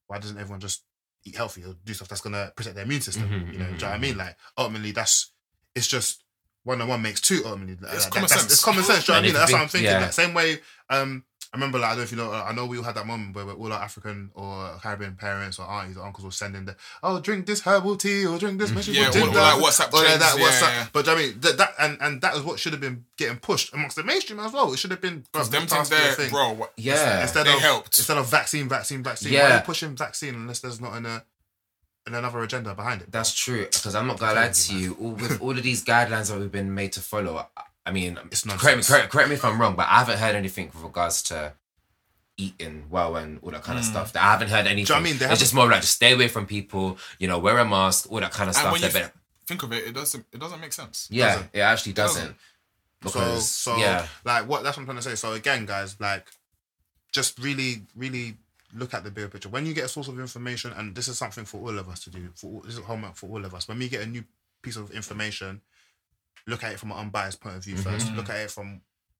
why doesn't everyone just eat healthy or do stuff that's going to protect their immune system? Mm-hmm, you know, mm-hmm. do you know what I mean? Like, ultimately, that's, it's just one on one makes two, ultimately. It's like, common that, sense. It's common sense, do you know what I mean? That's what I'm thinking. Yeah. Like, same way um, I remember, like, I don't know if you know, I know we all had that moment where, where all our African or Caribbean parents or aunties or uncles were sending the, oh, drink this herbal tea or drink this Mexican yeah, ginger. Or like WhatsApp or like that, yeah, WhatsApp. Yeah. But I mean, that, that and, and that is what should have been getting pushed amongst the mainstream as well. It should have been, bro, them things there, thing. bro. What, yeah. Instead they of, helped. Instead of vaccine, vaccine, vaccine. Yeah. Why are you pushing vaccine unless there's not an, uh, an another agenda behind it? Bro? That's true. Because I'm not going to lie to you, all, with all of these guidelines that we've been made to follow, I mean, it's correct, me, correct, correct me if I'm wrong, but I haven't heard anything with regards to eating well and all that kind of mm. stuff. I haven't heard anything. Do you know what I mean? They it's haven't... just more like just stay away from people, you know, wear a mask, all that kind of and stuff. When you th- think of it, it doesn't it doesn't make sense. Yeah, doesn't. it actually doesn't. doesn't. Because, so, so yeah. like, what that's what I'm trying to say. So again, guys, like, just really, really look at the bigger picture. When you get a source of information, and this is something for all of us to do, for this is homework for all of us. When we get a new piece of information, look at it from an unbiased point of view mm-hmm. first. Look at it from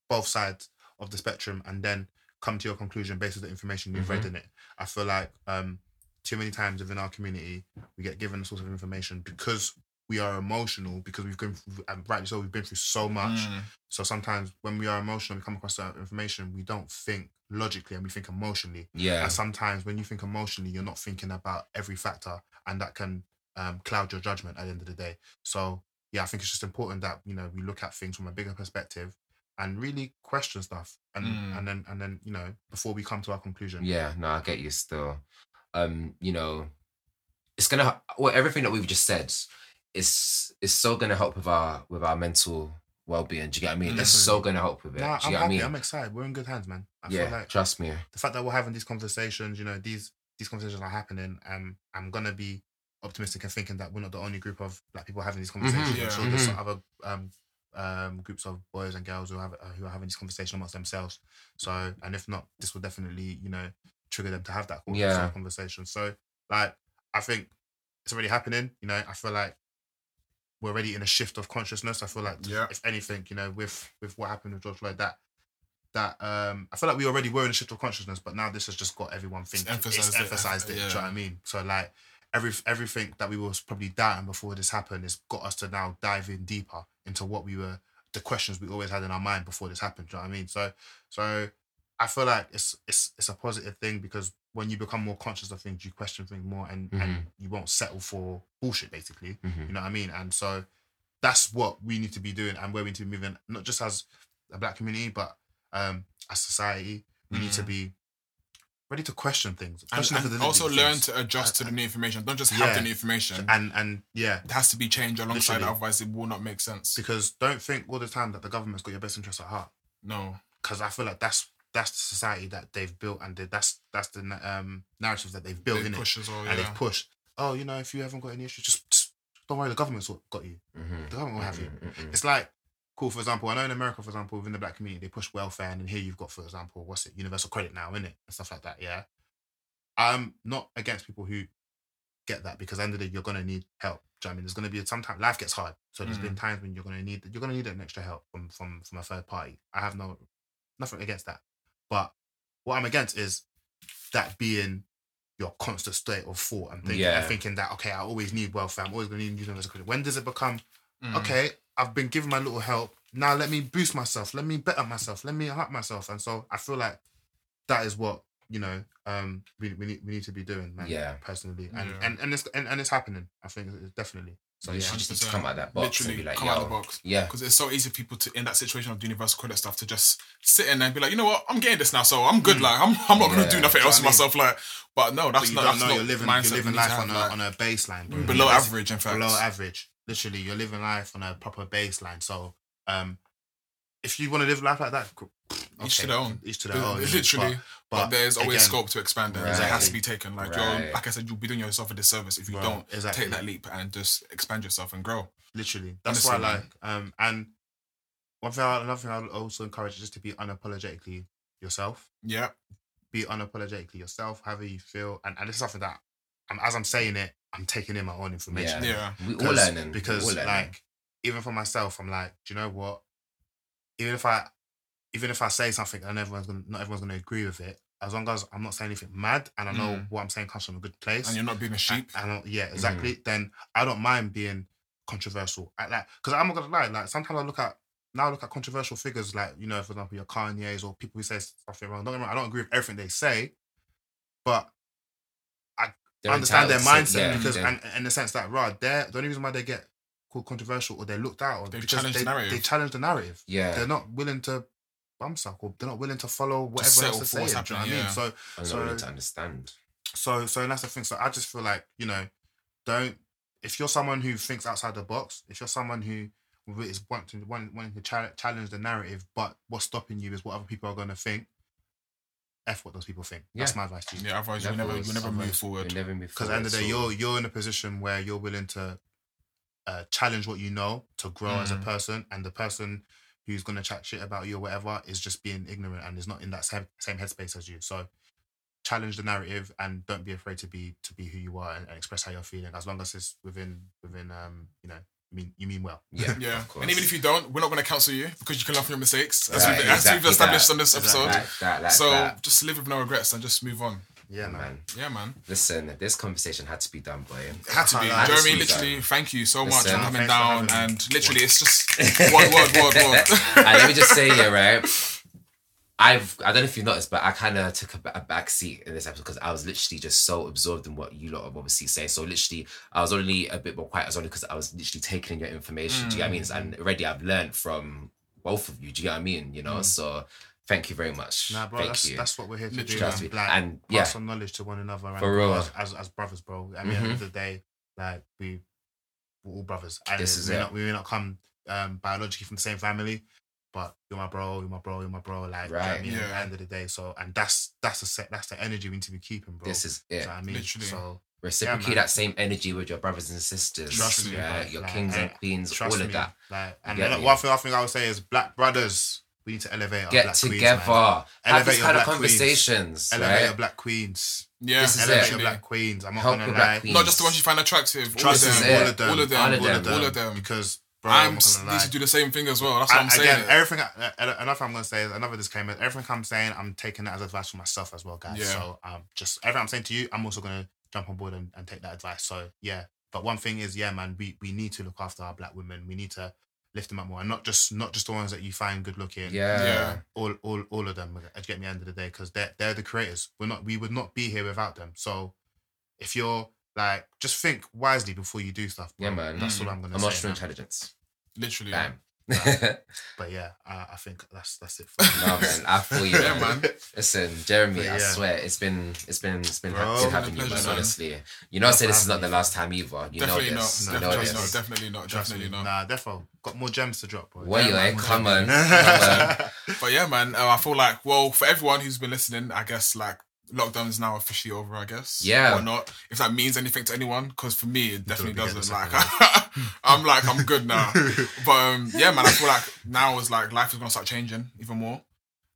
both sides of the spectrum and then come to your conclusion based on the information you've mm-hmm. read in it. I feel like um, too many times within our community, we get given a source of information because we are emotional, because we've gone through, and rightly so, we've been through so much. Mm. So sometimes when we are emotional, we come across that information, we don't think logically and we think emotionally. Yeah. And sometimes when you think emotionally, you're not thinking about every factor and that can um, cloud your judgment at the end of the day. So, yeah, I think it's just important that, you know, we look at things from a bigger perspective and really question stuff. And mm. and then, and then you know, before we come to our conclusion. Yeah, no, I get you still. Um, you know, it's going to... Well, everything that we've just said is is so going to help with our with our mental well-being. Do you get what I mean? Definitely. It's so going to help with it. Nah, do you I'm get happy. What I mean? I'm excited. We're in good hands, man. I yeah, feel like trust me. The fact that we're having these conversations, you know, these these conversations are happening. Um, I'm going to be... optimistic and thinking that we're not the only group of black people having these conversations. Mm-hmm, yeah. I'm sure there's mm-hmm. other um, um, groups of boys and girls who have uh, who are having this conversation amongst themselves. So, and if not, this will definitely, you know, trigger them to have that yeah. conversation. So, like, I think it's already happening. You know, I feel like we're already in a shift of consciousness. I feel like, yeah. if anything, you know, with with what happened with George Floyd, that that um, I feel like we already were in a shift of consciousness, but now this has just got everyone thinking. It's emphasized, it's emphasized it. it yeah. Do you know what I mean? So, like. Every, everything that we was probably doubting before this happened has got us to now dive in deeper into what we were, the questions we always had in our mind before this happened. Do you know what I mean? So, so I feel like it's it's it's a positive thing because when you become more conscious of things, you question things more, and, mm-hmm. and you won't settle for bullshit, basically. Mm-hmm. You know what I mean? And so that's what we need to be doing and where we need to be moving, not just as a black community, but um, as society, we mm-hmm. need to be ready to question things. Question and, and also things. Learn to adjust and, to the new information. Don't just have yeah. the new information. And and yeah. It has to be changed alongside it, otherwise it will not make sense. Because don't think all the time that the government's got your best interests at heart. No. Because I feel like that's that's the society that they've built and the, that's that's the um, narrative that they've built, in it. Well, yeah. And they've pushed. Oh, you know, if you haven't got any issues, just, just don't worry, the government's got you. Mm-hmm. The government will have you. Mm-hmm. It's like, cool, for example, I know in America, for example, within the black community, they push welfare, and here you've got, for example, what's it, universal credit now, innit? And stuff like that, yeah? I'm not against people who get that because at the end of the day, you're going to need help. Do you know what I mean? There's going to be, sometimes life gets hard. So there's mm. been times when you're going to need, you're going to need an extra help from, from, from a third party. I have no, nothing against that. But what I'm against is that being your constant state of thought and thinking, yeah. and thinking that, okay, I always need welfare. I'm always going to need universal credit. When does it become, mm. okay, I've been given my little help. Now let me boost myself. Let me better myself. Let me help myself. And so I feel like that is what, you know, um, we we need, we need to be doing, man. Yeah. Personally. And yeah. and, and, it's, and and it's happening. I think it's definitely. So you yeah, should just come out of that box. Literally, and be like, come out of the box. Yeah. Because it's so easy for people to, in that situation of universal credit stuff, to just sit in there and be like, you know what, I'm getting this now, so I'm good. Mm. Like, I'm I'm not yeah, going to do nothing else to myself. Like, but no, that's but you not. Don't that's know, not you're living, you're living life on a, like, on a baseline. Bro. Below yeah, average, in fact. Below average. Literally, you're living life on a proper baseline. So, um, if you want to live life like that, okay. each to their own. Each to their own. Literally, but, but, but there's always again, scope to expand it. Right. It has to be taken. Like right. you're, like I said, you'll be doing yourself a disservice if you right. don't exactly. take that leap and just expand yourself and grow. Literally, that's Honestly, why. I like, um, and one thing, I, another thing, I would also encourage is just to be unapologetically yourself. Yeah, be unapologetically yourself. However you feel, and and it's something that, I'm, as I'm saying it, I'm taking in my own information. Yeah, yeah. we all learning. Because, all learning. like, even for myself, I'm like, do you know what? Even if I, even if I say something and everyone's gonna, not everyone's going to agree with it, as long as I'm not saying anything mad and I know mm. what I'm saying comes from a good place, and you're not being a sheep, and, and yeah, exactly. Mm. Then I don't mind being controversial. Like, because I'm not gonna lie, like sometimes I look at now look at controversial figures like, you know, for example, your Kanye's or people who say stuff wrong. Don't get me wrong, I don't agree with everything they say, but I they're understand their mindset yeah, because, yeah. And, and in the sense that, right, they're the only reason why they get called controversial or they're looked at or they challenge the narrative. They challenge the narrative. Yeah, they're not willing to bum suck or they're not willing to follow whatever else they're saying. Do you know what yeah. I mean? So, I'm so, not willing to understand. So, so and that's the thing. So I just feel like, you know, don't. If you're someone who thinks outside the box, if you're someone who is wanting, wanting to challenge the narrative, but what's stopping you is what other people are going to think, F what those people think. Yeah. That's my advice to you. Yeah, otherwise you'll never, you never move forward. You'll never move forward. Because at the end of the day, you're, you're in a position where you're willing to uh, challenge what you know to grow mm. as a person, and the person who's going to chat shit about you or whatever is just being ignorant and is not in that same, same headspace as you. So challenge the narrative and don't be afraid to be to be who you are and, and express how you're feeling, as long as it's within within um you know I mean you mean well. Yeah, yeah. Of course. And even if you don't, we're not going to counsel you because you can learn from your mistakes, as right, we've, exactly we've established that, on this episode. That, that, that, so that. Just live with no regrets and just move on. Yeah, man. man. Yeah, man. Listen, this conversation had to be done, boy. It had to be. Had Jeremy, to be literally, done. Thank you so Listen, much for coming down. For and literally, it's just word, word, word, word. And let me just say here, right? I've, I don't know if you noticed, but I kind of took a, a back seat in this episode because I was literally just so absorbed in what you lot have obviously saying. So literally, I was only a bit more quiet. I was only because I was literally taking in your information. Mm. Do you know what I mean? And already I've learned from both of you. Do you know what I mean? You know, mm. so... Thank you very much. Nah, bro, Thank that's, you. That's what we're here to Literally. do. Like, and yeah. pass on knowledge to one another. And For real. As, as, as brothers, bro. I mean, mm-hmm. at the end of the day, like, we, we're all brothers. And this is we, it. Not, we may not come um, biologically from the same family, but you're my bro, you're my bro, you're my bro. Like, right. you know what I mean? yeah. At the end of the day. So, and that's that's the set, that's the energy we need to be keeping, bro. This is it. You know I mean? Literally. So, reciprocate yeah, that same energy with your brothers and sisters. Trust me. Right? Your like, kings and queens, all me. of that. Like, and then, one thing I think I would say is black brothers. We need to elevate our Get black together. queens. Get together. Have these kind of conversations. Queens. Elevate right? your black queens. Yeah. This is elevate it. your black queens. I'm not Help gonna lie. Queens. Not just the ones you find attractive. Trust all, all, all of them. All of them. All of them. All of them. Because bro, I'm, I'm need to do the same thing as well. That's what I, I'm saying. Again, everything. Another thing I'm gonna say is another disclaimer. Everything I'm saying, I'm taking that as advice for myself as well, guys. Yeah. So um, just everything I'm saying to you, I'm also gonna jump on board and, and take that advice. So yeah. But one thing is, yeah, man, we we need to look after our black women. We need to lift them up more, and not just not just the ones that you find good looking. Yeah, yeah. all all all of them. Get me at the end of the day, because they're they're the creators. We're not we would not be here without them. So if you're like, just think wisely before you do stuff. Bro. Yeah, man. That's mm. all I'm gonna Emotional say. Emotional intelligence, literally. Bam. Like, but yeah, I, I think that's that's it. For me. No man, I feel you. Yeah, man. Listen, Jeremy, yeah. I swear it's been it's been it's been, Bro, it's been having pleasure, you, man. Honestly, you know, I say this is not the last time either. You definitely know this. Not. No, definitely, no, definitely not. Definitely not. Nah, definitely got more gems to drop. Boy. Well, yeah, yeah, come on. Come on. But yeah, man, uh, I feel like well, for everyone who's been listening, I guess like. Lockdown is now officially over, I guess. Yeah. Or not. If that means anything to anyone, because for me, it definitely doesn't. Like, I'm like, I'm good now. But um, yeah, man, I feel like now is like life is going to start changing even more.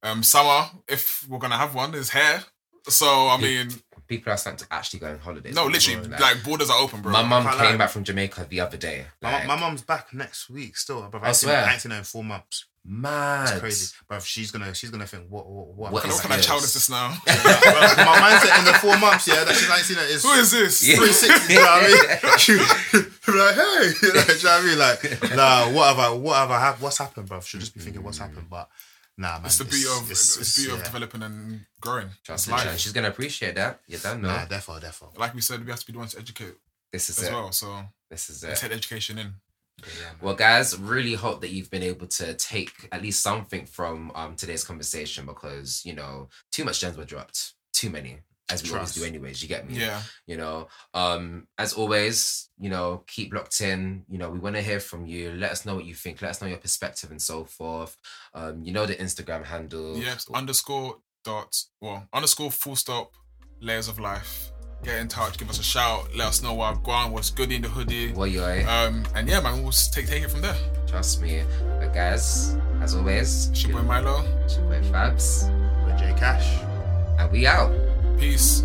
Um, summer, if we're going to have one, is here. So, I mean... People are starting to actually go on holidays. No, literally, bro, like, like, borders are open, bro. My mum came like, back from Jamaica the other day. Like, my mum's back next week still. Bro. I, I swear. I ain't seen her in four months. Mad. It's crazy. Bro, she's gonna she's gonna think, what what what, what, what kind of child is this now? Yeah, bro, my mindset in the four months, yeah, that she's like seen that is who is this? Yeah. three sixty, you know what I mean? Like, hey, you know what I mean? Like, nah, what have I what have I have what's happened, bro? She'll just be thinking what's happened, but nah, man. It's the beauty of it's, it's, beauty yeah. of developing and growing. Trust me. She's gonna appreciate that. You don't know. Nah, therefore, therefore. Like we said, we have to be the ones to educate. This is as it. well. So this is it. Take education in. Yeah, well, guys, really hope that you've been able to take at least something from um today's conversation, because you know too much gems were dropped, too many, as we Trust. always do, anyways. You get me? Yeah. You know, um, as always, you know, keep locked in. You know, we want to hear from you. Let us know what you think. Let us know your perspective and so forth. Um, you know the Instagram handle. Yes. Underscore dot. Well, underscore full stop. Layers of life. Get in touch, give us a shout, let us know what I've gone, what's good in the hoodie. Well, yeah. Um, and yeah, man, we'll take, take it from there. Trust me. But guys, as always, it's your boy Milo, it's your boy Fabs, it's your boy J Cash, and we out. Peace.